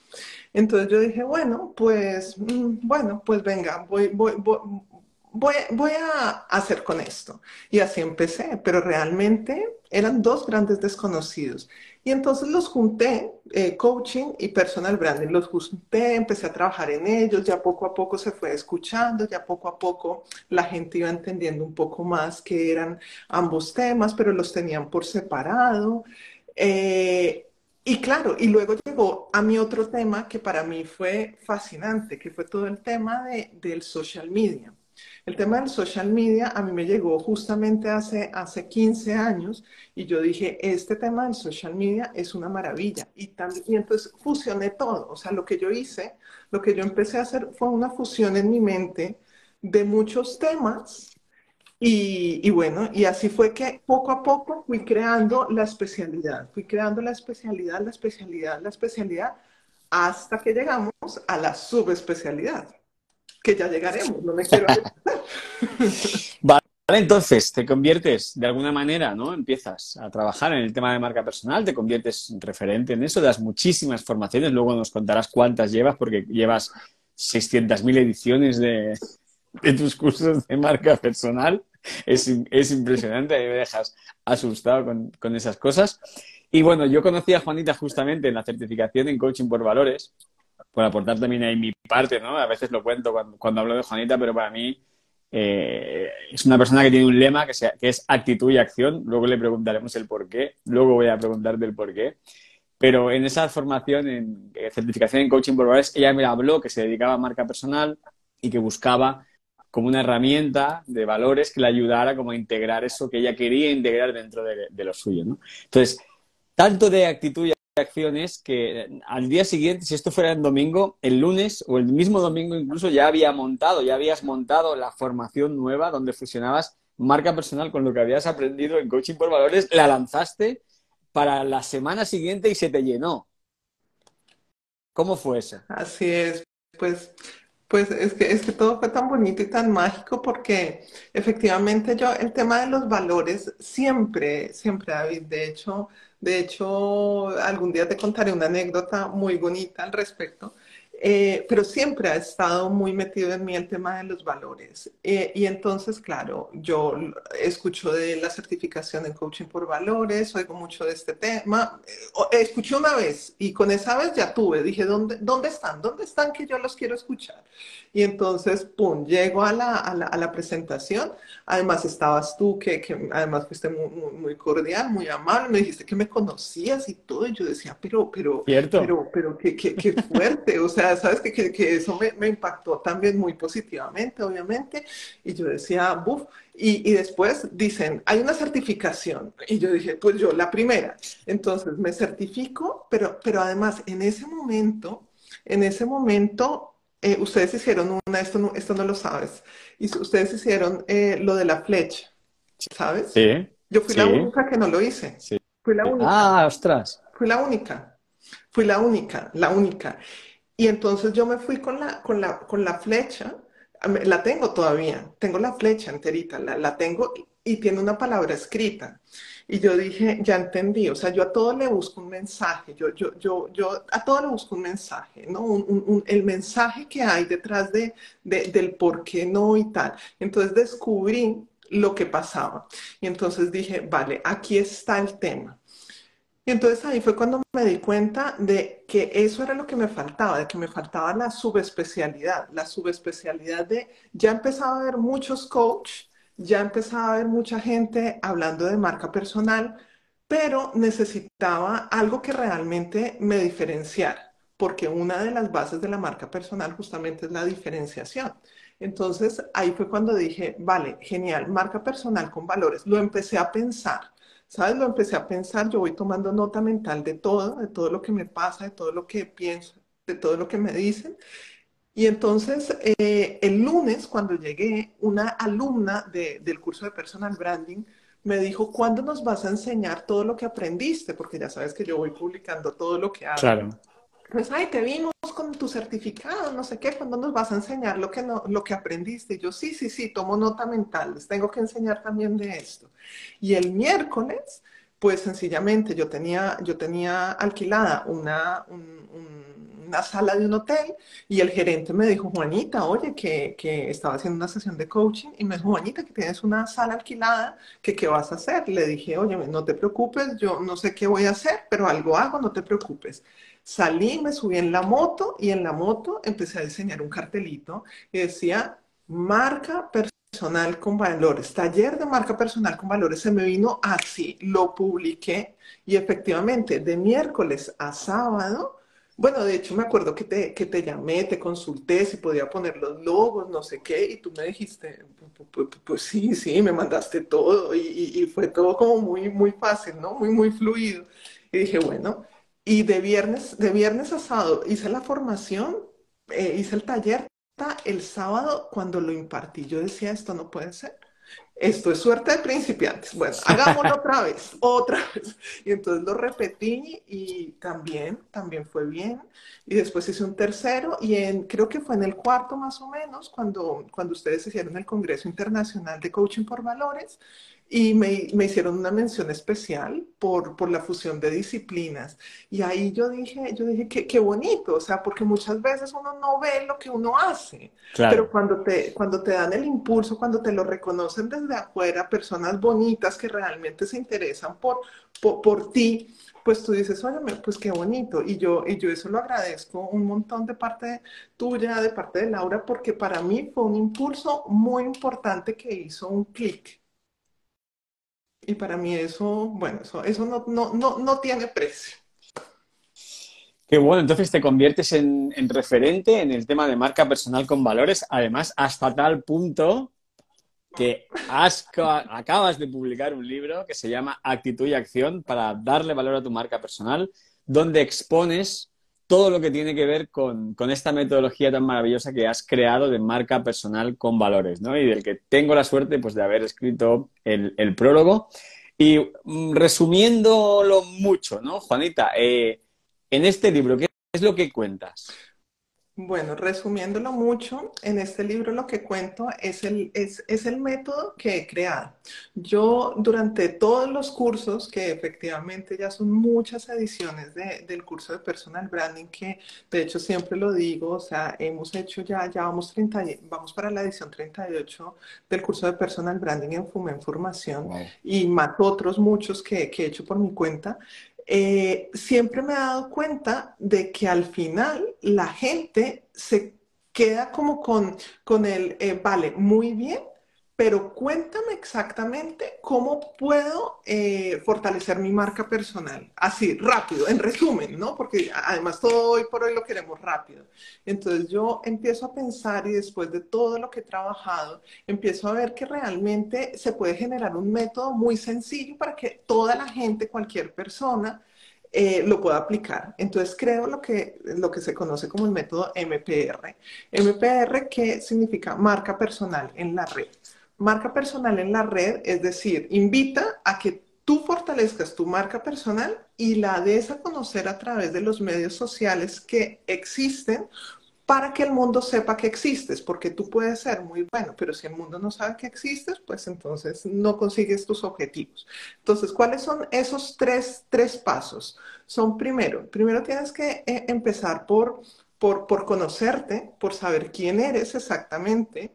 Entonces yo dije, bueno, pues, bueno, pues venga, voy, voy, voy, voy, voy a hacer con esto. Y así empecé, pero realmente eran dos grandes desconocidos. Y entonces los junté, eh, coaching y personal branding, los junté, empecé a trabajar en ellos, ya poco a poco se fue escuchando, ya poco a poco la gente iba entendiendo un poco más que eran ambos temas, pero los tenían por separado. Eh, y claro, y luego llegó a mi otro tema que para mí fue fascinante, que fue todo el tema de, del social media. El tema del social media a mí me llegó justamente hace, hace quince años y yo dije, este tema del social media es una maravilla. Y, también, y entonces fusioné todo. O sea, lo que yo hice, lo que yo empecé a hacer fue una fusión en mi mente de muchos temas y, y bueno, y así fue que poco a poco fui creando la especialidad, fui creando la especialidad, la especialidad, la especialidad, hasta que llegamos a la subespecialidad. Que ya llegaremos, no me quiero Vale, entonces te conviertes de alguna manera, ¿no? Empiezas a trabajar en el tema de marca personal, te conviertes referente en eso, das muchísimas formaciones, luego nos contarás cuántas llevas, porque llevas seiscientas mil ediciones de, de tus cursos de marca personal. Es, es impresionante, ahí me dejas asustado con, con esas cosas. Y bueno, yo conocí a Juanita justamente en la certificación en Coaching por Valores, por aportar también ahí mi parte, ¿no? A veces lo cuento cuando, cuando hablo de Juanita, pero para mí eh, es una persona que tiene un lema que, sea, que es actitud y acción. Luego le preguntaremos el por qué. Luego voy a preguntarte el por qué. Pero en esa formación, en eh, certificación en coaching por valores, ella me habló que se dedicaba a marca personal y que buscaba como una herramienta de valores que le ayudara como a integrar eso que ella quería integrar dentro de, de lo suyo, ¿no? Entonces, tanto de actitud y acciones que al día siguiente, si esto fuera el domingo, el lunes o el mismo domingo incluso ya había montado, ya habías montado la formación nueva donde fusionabas marca personal con lo que habías aprendido en Coaching por Valores, la lanzaste para la semana siguiente y se te llenó. ¿Cómo fue eso? Así es, pues... Pues es que, es que todo fue tan bonito y tan mágico porque efectivamente yo, el tema de los valores siempre, siempre David, de hecho, de hecho algún día te contaré una anécdota muy bonita al respecto, eh, pero siempre ha estado muy metido en mí el tema de los valores. Eh, y entonces, claro, yo escucho de la certificación en Coaching por Valores, oigo mucho de este tema, eh, escuché una vez y con esa vez ya tuve, dije, ¿dónde, dónde están? ¿Dónde están que yo los quiero escuchar? Y entonces, pum, llego a la, a la, a la presentación. Además estabas tú, que, que además fuiste muy, muy, muy cordial, muy amable. Me dijiste que me conocías y todo. Y yo decía, pero, pero, ¿cierto? pero, pero, qué, qué, qué fuerte. O sea, sabes que, que, que eso me, me impactó también muy positivamente, obviamente. Y yo decía, buf. Y, y después dicen, hay una certificación. Y yo dije, pues yo, la primera. Entonces me certifico, pero, pero además en ese momento, en ese momento... Eh, ustedes hicieron una, esto no, esto no lo sabes, y ustedes hicieron eh, lo de la flecha, ¿sabes? Sí. Yo fui sí. la única que no lo hice. Sí. Fui la única. Ah, ostras. Fui la única. Fui la única, la única. Y entonces yo me fui con la, con la, con la flecha, la tengo todavía, tengo la flecha enterita, la, la tengo y tiene una palabra escrita. Y yo dije, ya entendí, o sea, yo a todo le busco un mensaje, yo, yo, yo, yo a todo le busco un mensaje, ¿no? Un, un, un, el mensaje que hay detrás de, de, del por qué no y tal. Entonces descubrí lo que pasaba. Y entonces dije, vale, aquí está el tema. Y entonces ahí fue cuando me di cuenta de que eso era lo que me faltaba, de que me faltaba la subespecialidad, la subespecialidad de, ya empezaba a ver muchos coaches, ya empezaba a haber mucha gente hablando de marca personal, pero necesitaba algo que realmente me diferenciara, porque una de las bases de la marca personal justamente es la diferenciación. Entonces, ahí fue cuando dije, vale, genial, marca personal con valores. Lo empecé a pensar, ¿sabes? Lo empecé a pensar, yo voy tomando nota mental de todo, de todo lo que me pasa, de todo lo que pienso, de todo lo que me dicen. Y entonces, eh, el lunes, cuando llegué, una alumna de, del curso de Personal Branding me dijo, ¿cuándo nos vas a enseñar todo lo que aprendiste? Porque ya sabes que yo voy publicando todo lo que hago. Claro. Pues, ay, te vimos con tu certificado, no sé qué, ¿cuándo nos vas a enseñar lo que, no, lo que aprendiste? Y yo, sí, sí, sí, tomo nota mental, les tengo que enseñar también de esto. Y el miércoles, pues sencillamente, yo tenía, yo tenía alquilada una... Un, un, una sala de un hotel y el gerente me dijo, Juanita, oye, que, que estaba haciendo una sesión de coaching y me dijo, Juanita, que tienes una sala alquilada, que qué vas a hacer. Le dije, oye, no te preocupes, yo no sé qué voy a hacer, pero algo hago, no te preocupes. Salí, me subí en la moto y en la moto empecé a diseñar un cartelito que decía, marca personal con valores, taller de marca personal con valores. Se me vino así, lo publiqué y efectivamente de miércoles a sábado. Bueno, de hecho me acuerdo que te, que te llamé, te consulté si podía poner los logos, no sé qué, y tú me dijiste, pues, pues sí, sí, me mandaste todo, y, y fue todo como muy, muy fácil, ¿no? Muy, muy fluido. Y dije, bueno, y de viernes, de viernes a sábado hice la formación, eh, hice el taller, el sábado cuando lo impartí, yo decía, esto no puede ser. Esto es suerte de principiantes. Bueno, hagámoslo otra vez, otra vez. Y entonces lo repetí y también, también fue bien. Y después hice un tercero y en, creo que fue en el cuarto más o menos, cuando, cuando ustedes hicieron el Congreso Internacional de Coaching por Valores y me, me hicieron una mención especial por, por la fusión de disciplinas. Y ahí yo dije, yo dije, qué, qué bonito, o sea, porque muchas veces uno no ve lo que uno hace. Claro. Pero cuando te, cuando te dan el impulso, cuando te lo reconocen desde de afuera, personas bonitas que realmente se interesan por, por, por ti, pues tú dices, oye, pues qué bonito, y yo, y yo eso lo agradezco un montón de parte tuya, de parte de Laura, porque para mí fue un impulso muy importante que hizo un clic. Y para mí eso, bueno, eso, eso no, no, no, no tiene precio. Qué bueno, entonces te conviertes en, en referente en el tema de marca personal con valores, además hasta tal punto... que has, acabas de publicar un libro que se llama Actitud y Acción para darle valor a tu marca personal, donde expones todo lo que tiene que ver con, con esta metodología tan maravillosa que has creado de marca personal con valores, ¿no? Y del que tengo la suerte, pues, de haber escrito el, el prólogo. Y resumiéndolo mucho, ¿no, Juanita? Eh, en este libro, ¿qué es lo que cuentas? Bueno, resumiéndolo mucho, en este libro lo que cuento es el, es, es el método que he creado. Yo, durante todos los cursos, que efectivamente ya son muchas ediciones de, del curso de Personal Branding, que de hecho siempre lo digo, o sea, hemos hecho ya, ya vamos, treinta, vamos para la edición treinta y ocho del curso de Personal Branding en Fumen Formación, wow, y más otros muchos que, que he hecho por mi cuenta. Eh, siempre me he dado cuenta de que al final la gente se queda como con, con el, eh, vale, muy bien, pero cuéntame exactamente cómo puedo eh, fortalecer mi marca personal. Así, rápido, en resumen, ¿no? Porque además todo hoy por hoy lo queremos rápido. Entonces yo empiezo a pensar y después de todo lo que he trabajado, empiezo a ver que realmente se puede generar un método muy sencillo para que toda la gente, cualquier persona, Eh, lo puedo aplicar. Entonces creo lo que, lo que se conoce como el método M P R. M P R, que significa Marca Personal en la Red. Marca personal en la red, es decir, invita a que tú fortalezcas tu marca personal y la des a conocer a través de los medios sociales que existen, para que el mundo sepa que existes, porque tú puedes ser muy bueno, pero si el mundo no sabe que existes, pues entonces no consigues tus objetivos. Entonces, ¿cuáles son esos tres, tres pasos? Son primero, primero tienes que eh, empezar por, por, por conocerte, por saber quién eres exactamente,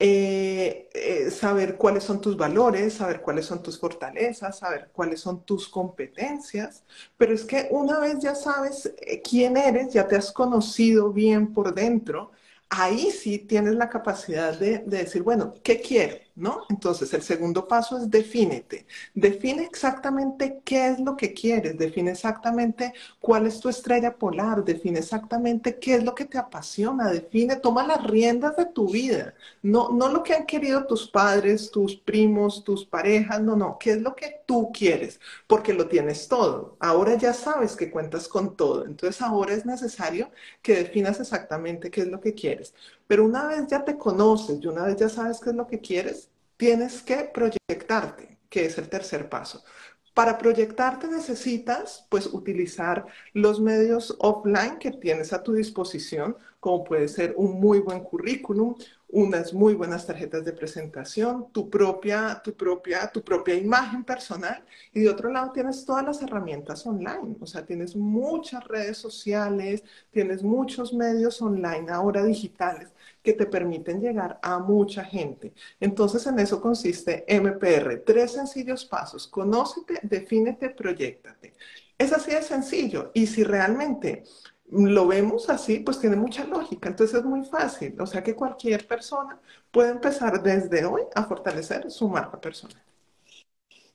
eh, eh, saber cuáles son tus valores, saber cuáles son tus fortalezas, saber cuáles son tus competencias, pero es que una vez ya sabes eh, quién eres, ya te has conocido bien por dentro, ahí sí tienes la capacidad de, de decir, bueno, ¿qué quiero? ¿No? Entonces, el segundo paso es defínete. Define exactamente qué es lo que quieres, define exactamente cuál es tu estrella polar, define exactamente qué es lo que te apasiona, define, toma las riendas de tu vida. No, no lo que han querido tus padres, tus primos, tus parejas, no, no, qué es lo que tú quieres, porque lo tienes todo. Ahora ya sabes que cuentas con todo, entonces ahora es necesario que definas exactamente qué es lo que quieres. Pero una vez ya te conoces y una vez ya sabes qué es lo que quieres, tienes que proyectarte, que es el tercer paso. Para proyectarte necesitas, pues, utilizar los medios offline que tienes a tu disposición, como puede ser un muy buen currículum, unas muy buenas tarjetas de presentación, tu propia, tu propia, tu propia imagen personal, y de otro lado tienes todas las herramientas online, o sea, tienes muchas redes sociales, tienes muchos medios online ahora digitales que te permiten llegar a mucha gente. Entonces, en eso consiste M P R, tres sencillos pasos: conócete, defínete, proyéctate. Es así de sencillo, y si realmente lo vemos así, pues tiene mucha lógica, entonces es muy fácil, o sea que cualquier persona puede empezar desde hoy a fortalecer su marca personal.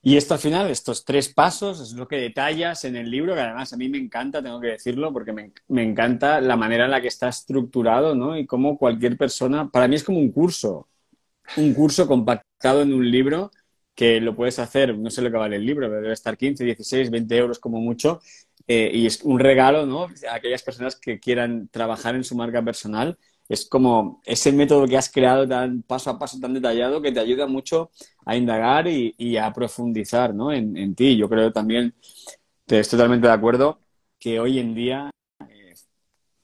Y esto al final, estos tres pasos, es lo que detallas en el libro, que además a mí me encanta, tengo que decirlo, porque me, me encanta la manera en la que está estructurado, ¿no? Y cómo cualquier persona, para mí es como un curso, un curso compactado en un libro, que lo puedes hacer, no sé lo que vale el libro, pero debe estar quince, dieciséis, veinte euros como mucho, eh, y es un regalo, ¿no? A aquellas personas que quieran trabajar en su marca personal. Es como ese método que has creado tan paso a paso, tan detallado, que te ayuda mucho a indagar y, y a profundizar, ¿no? en, en ti. Yo creo también, te estoy totalmente de acuerdo, que hoy en día eh,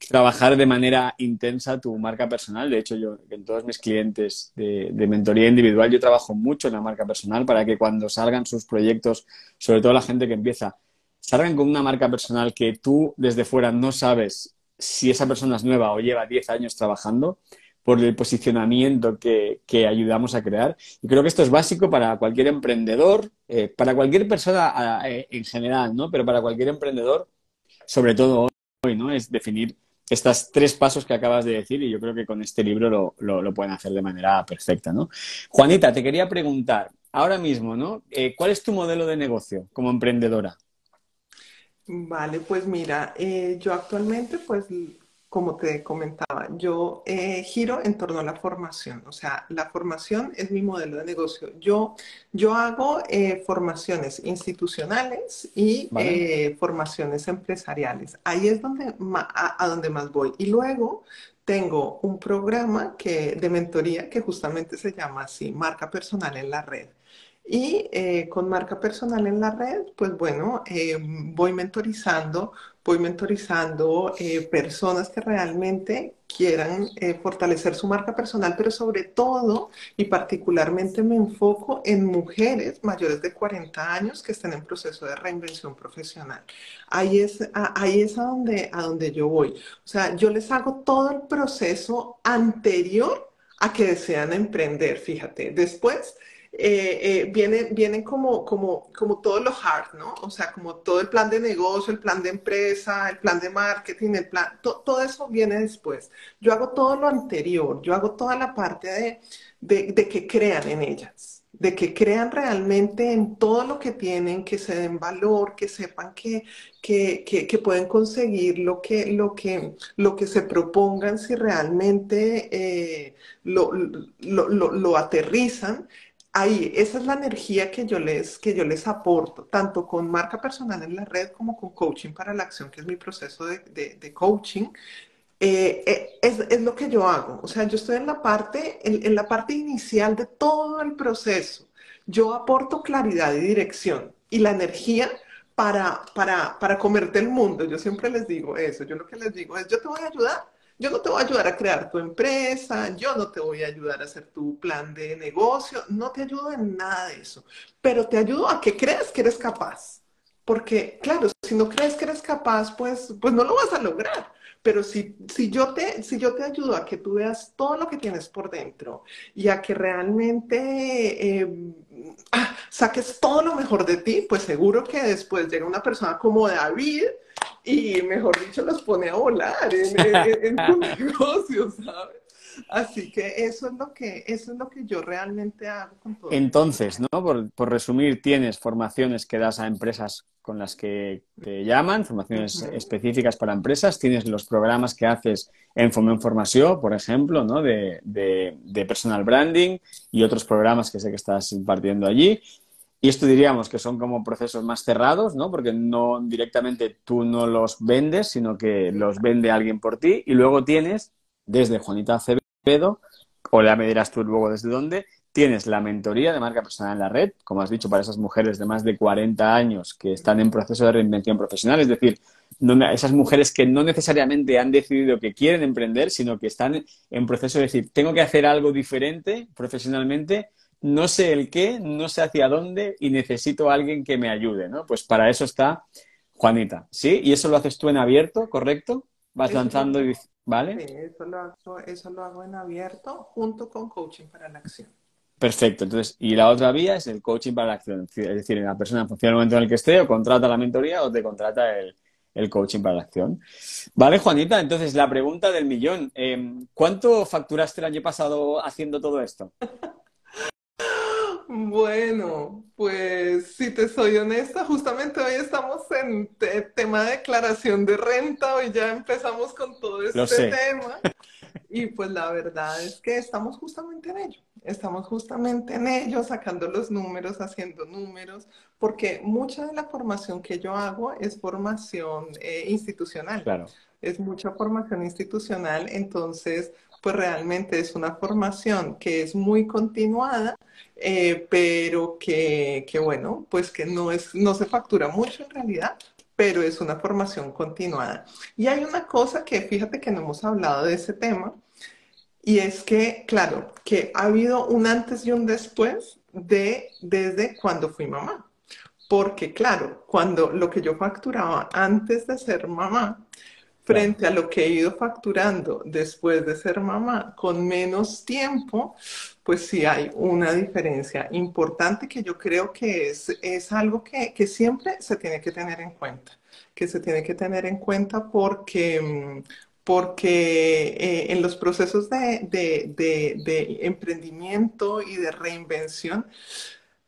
trabajar de manera intensa tu marca personal. De hecho, yo en todos mis clientes de, de mentoría individual, yo trabajo mucho en la marca personal para que cuando salgan sus proyectos, sobre todo la gente que empieza, salgan con una marca personal que tú desde fuera no sabes si esa persona es nueva o lleva diez años trabajando, por el posicionamiento que, que ayudamos a crear. Y creo que esto es básico para cualquier emprendedor, eh, para cualquier persona eh, en general, ¿no? Pero para cualquier emprendedor, sobre todo hoy, ¿no? Es definir estos tres pasos que acabas de decir, y yo creo que con este libro lo, lo, lo pueden hacer de manera perfecta, ¿no? Juanita, te quería preguntar, ahora mismo, ¿no? Eh, ¿cuál es tu modelo de negocio como emprendedora? Vale, pues mira, eh, yo actualmente, pues como te comentaba, yo eh, giro en torno a la formación. O sea, la formación es mi modelo de negocio. Yo, yo hago eh, formaciones institucionales y vale. eh, formaciones empresariales. Ahí es donde a, a donde más voy. Y luego tengo un programa que, de mentoría que justamente se llama así, Marca Personal en la Red. Y eh, con Marca Personal en la Red, pues bueno, eh, voy mentorizando, voy mentorizando eh, personas que realmente quieran eh, fortalecer su marca personal, pero sobre todo y particularmente me enfoco en mujeres mayores de cuarenta años que estén en proceso de reinvención profesional. Ahí es a, ahí es a donde, a donde yo voy. O sea, yo les hago todo el proceso anterior a que desean emprender, fíjate. Después... Eh, eh, vienen viene como, como, como todo lo hard, ¿no? O sea, como todo el plan de negocio, el plan de empresa, el plan de marketing, el plan, to, todo eso viene después. Yo hago todo lo anterior, yo hago toda la parte de, de, de que crean en ellas, de que crean realmente en todo lo que tienen, que se den valor, que sepan que, que, que, que pueden conseguir lo que, lo que, lo que se propongan si realmente eh, lo, lo, lo, lo aterrizan. Ahí, esa es la energía que yo les, que yo les aporto, tanto con Marca Personal en la Red como con Coaching para la Acción, que es mi proceso de, de, de coaching. Eh, eh, es, es lo que yo hago. O sea, yo estoy en la parte, en, en la parte inicial de todo el proceso. Yo aporto claridad y dirección y la energía para, para, para comerte el mundo. Yo siempre les digo eso. Yo lo que les digo es, yo te voy a ayudar. Yo no te voy a ayudar a crear tu empresa, yo no te voy a ayudar a hacer tu plan de negocio, no te ayudo en nada de eso, pero te ayudo a que creas que eres capaz. Porque, claro, si no crees que eres capaz, pues, pues no lo vas a lograr. Pero si, si, yo te, si yo te ayudo a que tú veas todo lo que tienes por dentro y a que realmente eh, ah, saques todo lo mejor de ti, pues seguro que después llega una persona como David y, mejor dicho, los pone a volar en, en, en tu negocio, ¿sabes? Así que eso es lo que, eso es lo que yo realmente hago con todo. Entonces, ¿no? Por, por resumir, tienes formaciones que das a empresas con las que te llaman, formaciones uh-huh. específicas para empresas, tienes los programas que haces en Fumen Formación, por ejemplo, ¿no? De, de, de Personal Branding y otros programas que sé que estás impartiendo allí. Y esto diríamos que son como procesos más cerrados, ¿no? Porque no directamente tú no los vendes, sino que los vende alguien por ti. Y luego tienes, desde Juanita Acevedo, o la me dirás tú luego desde dónde, tienes la mentoría de Marca Personal en la Red, como has dicho, para esas mujeres de más de cuarenta años que están en proceso de reinvención profesional. Es decir, no, esas mujeres que no necesariamente han decidido que quieren emprender, sino que están en proceso de decir, tengo que hacer algo diferente profesionalmente, no sé el qué, no sé hacia dónde y necesito a alguien que me ayude, ¿no? Pues para eso está Juanita, ¿sí? Y eso lo haces tú en abierto, ¿correcto? Vas lanzando y... ¿vale? Sí, eso lo hago, eso lo hago en abierto junto con Coaching para la Acción. Perfecto. Entonces, y la otra vía es el Coaching para la Acción. Es decir, la persona en función del momento en el que esté o contrata la mentoría o te contrata el, el Coaching para la Acción. Vale, Juanita. Entonces, la pregunta del millón. Eh, ¿Cuánto facturaste el año pasado haciendo todo esto? Bueno, pues si te soy honesta, justamente hoy estamos en te tema de declaración de renta, hoy ya empezamos con todo este tema y pues la verdad es que estamos justamente en ello, estamos justamente en ello, sacando los números, haciendo números, porque mucha de la formación que yo hago es formación eh, institucional, claro. Es mucha formación institucional, entonces... pues realmente es una formación que es muy continuada, eh, pero que, que, bueno, pues que no, es, no se factura mucho en realidad, pero es una formación continuada. Y hay una cosa que, fíjate que no hemos hablado de ese tema, y es que, claro, que ha habido un antes y un después de, desde cuando fui mamá. Porque, claro, cuando lo que yo facturaba antes de ser mamá, frente a lo que he ido facturando después de ser mamá con menos tiempo, pues sí hay una diferencia importante que yo creo que es, es algo que, que siempre se tiene que tener en cuenta, que se tiene que tener en cuenta porque, porque eh, en los procesos de, de, de, de emprendimiento y de reinvención,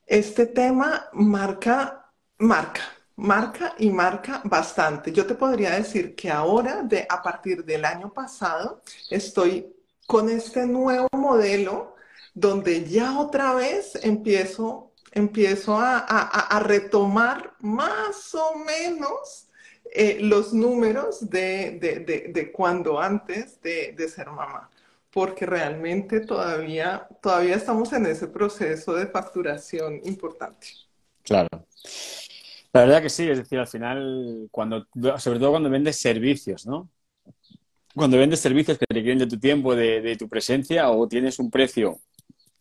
este tema marca, marca. Marca y marca bastante. Yo te podría decir que ahora, de, a partir del año pasado, estoy con este nuevo modelo donde ya otra vez empiezo, empiezo a, a, a retomar más o menos eh, los números de, de, de, de cuando antes de, de ser mamá. Porque realmente todavía, todavía estamos en ese proceso de facturación importante. Claro. La verdad que sí, es decir, al final, cuando, sobre todo cuando vendes servicios, ¿no? Cuando vendes servicios que requieren de tu tiempo, de, de tu presencia, o tienes un precio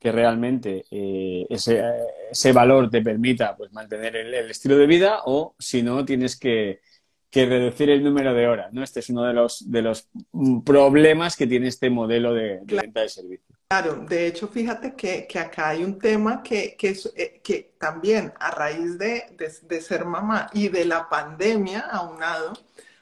que realmente eh, ese, ese valor te permita pues, mantener el, el estilo de vida, o si no, tienes que, que reducir el número de horas, ¿no? Este es uno de los, de los problemas que tiene este modelo de, de claro, venta de servicios. Claro, de hecho, fíjate que, que acá hay un tema que, que, que también a raíz de, de, de ser mamá y de la pandemia aunado,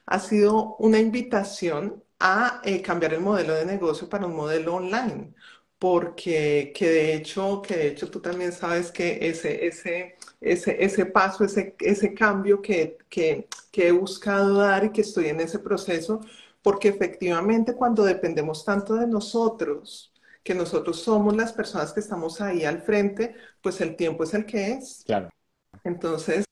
ha sido una invitación a eh, cambiar el modelo de negocio para un modelo online, porque que de hecho, que de hecho tú también sabes que ese, ese, ese, ese paso, ese, ese cambio que, que, que he buscado dar y que estoy en ese proceso, porque efectivamente cuando dependemos tanto de nosotros, que nosotros somos las personas que estamos ahí al frente, pues el tiempo es el que es. Claro. Entonces,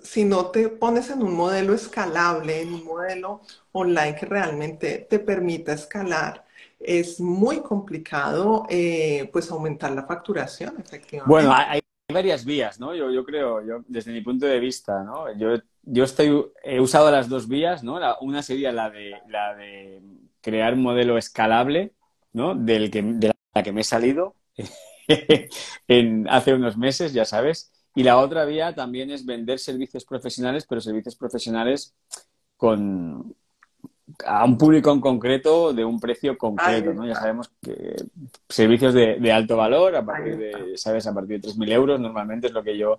si no te pones en un modelo escalable, en un modelo online que realmente te permita escalar, es muy complicado eh, pues aumentar la facturación, efectivamente. Bueno, hay varias vías, ¿no? Yo, yo creo, yo, desde mi punto de vista, ¿no? Yo, yo estoy, he usado las dos vías, ¿no? La, una sería la de, la de crear un modelo escalable, ¿no? Del que, de la que me he salido en, hace unos meses, ya sabes. Y la otra vía también es vender servicios profesionales, pero servicios profesionales con... a un público en concreto de un precio concreto, ¿no? Ya sabemos que servicios de, de alto valor a partir de, sabes, a partir de tres mil euros normalmente es lo que yo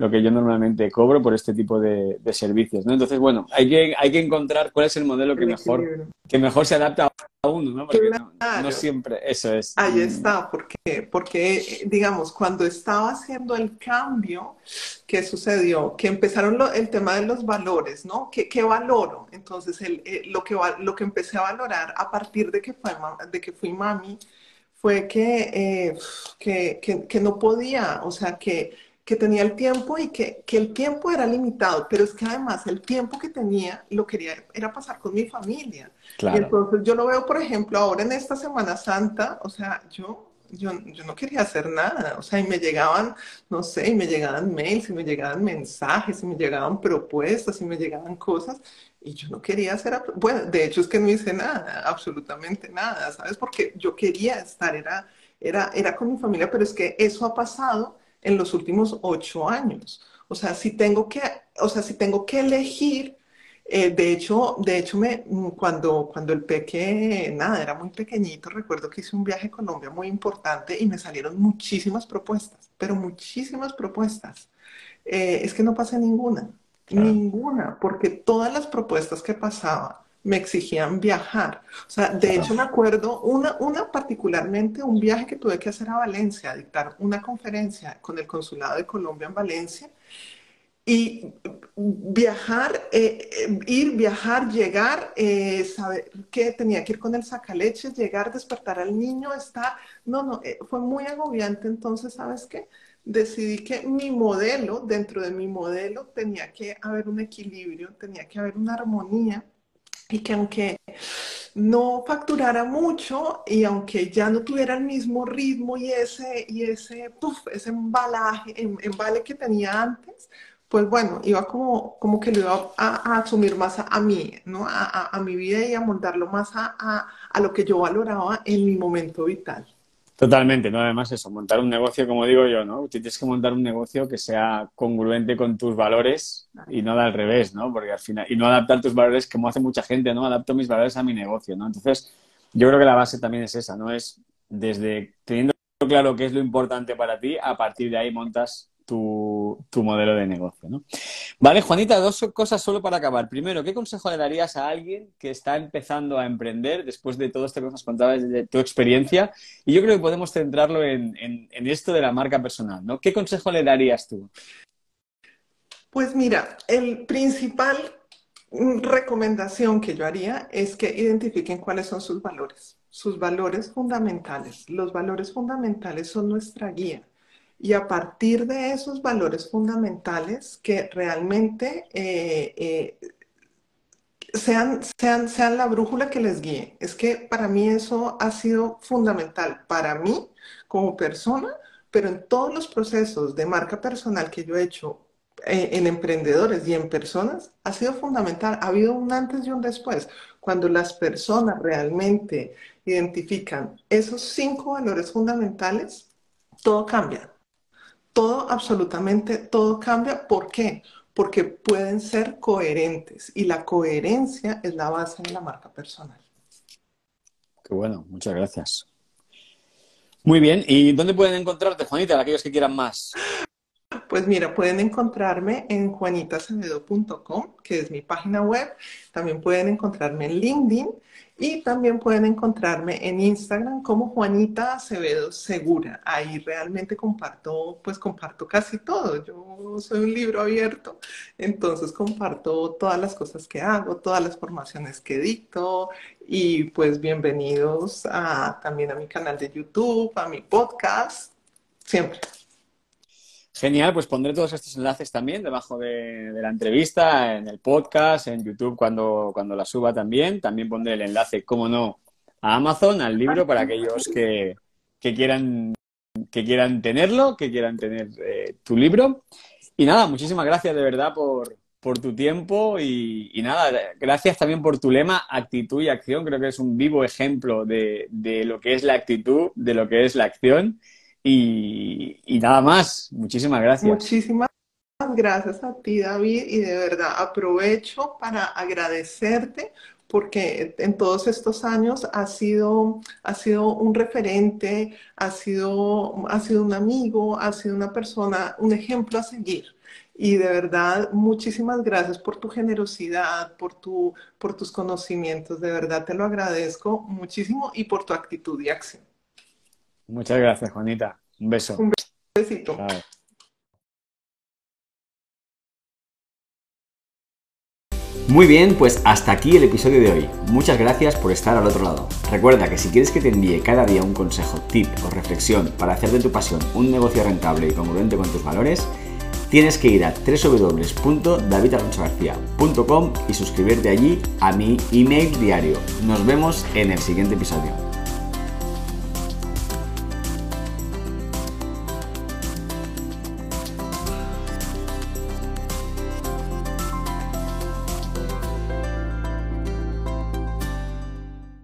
lo que yo normalmente cobro por este tipo de, de servicios, ¿no? Entonces, bueno, hay que hay que encontrar cuál es el modelo que mejor que mejor se adapta a uno, ¿no? Porque claro, no, no siempre eso es. Ahí está, porque porque digamos cuando estaba haciendo el cambio, ¿qué sucedió? Que empezaron lo, el tema de los valores, ¿no? ¿Qué, qué valoro? Entonces, el, el, lo que lo que empecé a valorar a partir de que fue de que fui mami fue que eh, que, que que no podía, o sea que que tenía el tiempo y que, que el tiempo era limitado, pero es que además el tiempo que tenía lo quería era pasar con mi familia. Claro. Y entonces yo lo veo, por ejemplo, ahora en esta Semana Santa, o sea, yo, yo, yo no quería hacer nada, o sea, y me llegaban, no sé, y me llegaban mails, y me llegaban mensajes, y me llegaban propuestas, y me llegaban cosas, y yo no quería hacer, bueno, de hecho es que no hice nada, absolutamente nada, ¿sabes? Porque yo quería estar, era, era, era con mi familia, pero es que eso ha pasado en los últimos ocho años. O sea, si tengo que, o sea, si tengo que elegir, eh, de hecho, de hecho me, cuando, cuando el peque, nada, era muy pequeñito, recuerdo que hice un viaje a Colombia muy importante y me salieron muchísimas propuestas, pero muchísimas propuestas. Eh, es que no pasé ninguna, claro. ninguna, porque todas las propuestas que pasaba me exigían viajar. O sea, de hecho me acuerdo, una, una particularmente, un viaje que tuve que hacer a Valencia, a dictar una conferencia con el Consulado de Colombia en Valencia, y viajar, eh, ir, viajar, llegar, eh, saber que tenía que ir con el sacaleches, llegar, despertar al niño, estar... No, no, eh, fue muy agobiante, entonces, ¿sabes qué? Decidí que mi modelo, dentro de mi modelo, tenía que haber un equilibrio, tenía que haber una armonía, y que aunque no facturara mucho y aunque ya no tuviera el mismo ritmo y ese, y ese, puff, ese embalaje, embale que tenía antes, pues bueno, iba como, como que lo iba a, a asumir más a, a mí, ¿no? A, a, a mi vida y a moldarlo más a, a, a lo que yo valoraba en mi momento vital. Totalmente, ¿no? Además eso, montar un negocio, como digo yo, ¿no? Tienes que montar un negocio que sea congruente con tus valores y no al revés, ¿no? Porque al final, y no adaptar tus valores como hace mucha gente, ¿no? Adapto mis valores a mi negocio, ¿no? Entonces, yo creo que la base también es esa, ¿no? Es desde teniendo claro qué es lo importante para ti, a partir de ahí montas tu, tu modelo de negocio, ¿no? Vale, Juanita, dos cosas solo para acabar. Primero, ¿qué consejo le darías a alguien que está empezando a emprender después de todo esto que nos contabas de tu experiencia? Y yo creo que podemos centrarlo en, en, en esto de la marca personal, ¿no? ¿Qué consejo le darías tú? Pues mira, el principal recomendación que yo haría es que identifiquen cuáles son sus valores, sus valores fundamentales. Los valores fundamentales son nuestra guía y a partir de esos valores fundamentales que realmente eh, eh, sean, sean, sean la brújula que les guíe. Es que para mí eso ha sido fundamental, para mí como persona, pero en todos los procesos de marca personal que yo he hecho en emprendedores y en personas, ha sido fundamental. Ha habido un antes y un después. Cuando las personas realmente identifican esos cinco valores fundamentales, todo cambia. Todo, absolutamente todo cambia. ¿Por qué? Porque pueden ser coherentes y la coherencia es la base de la marca personal. Qué bueno, muchas gracias. Muy bien, ¿y dónde pueden encontrarte, Juanita, aquellos que quieran más? Pues mira, pueden encontrarme en juanita acevedo punto com, que es mi página web. También pueden encontrarme en LinkedIn y también pueden encontrarme en Instagram como Juanita Acevedo Segura. Ahí realmente comparto, pues comparto casi todo. Yo soy un libro abierto, entonces comparto todas las cosas que hago, todas las formaciones que dicto y pues bienvenidos a, también a mi canal de YouTube, a mi podcast, siempre. Genial, pues pondré todos estos enlaces también debajo de, de la entrevista, en el podcast, en YouTube cuando, cuando la suba también. También pondré el enlace, como no, a Amazon, al libro, para aquellos que, que, quieran, que quieran tenerlo, que quieran tener eh, tu libro. Y nada, muchísimas gracias de verdad por, por tu tiempo y, y nada, gracias también por tu lema, actitud y acción. Creo que es un vivo ejemplo de, de lo que es la actitud, de lo que es la acción. Y, y nada más, muchísimas gracias. Muchísimas gracias a ti, David, y de verdad aprovecho para agradecerte porque en todos estos años has sido, has sido un referente, has sido, has sido un amigo, has sido una persona, un ejemplo a seguir. Y de verdad, muchísimas gracias por tu generosidad, por, tu, por tus conocimientos. De verdad te lo agradezco muchísimo y por tu actitud y acción. Muchas gracias, Juanita. Un beso. Un besito. Bye. Muy bien, pues hasta aquí el episodio de hoy. Muchas gracias por estar al otro lado. Recuerda que si quieres que te envíe cada día un consejo, tip o reflexión para hacer de tu pasión un negocio rentable y congruente con tus valores, tienes que ir a doble u doble u doble u punto david alonso garcía punto com y suscribirte allí a mi email diario. Nos vemos en el siguiente episodio.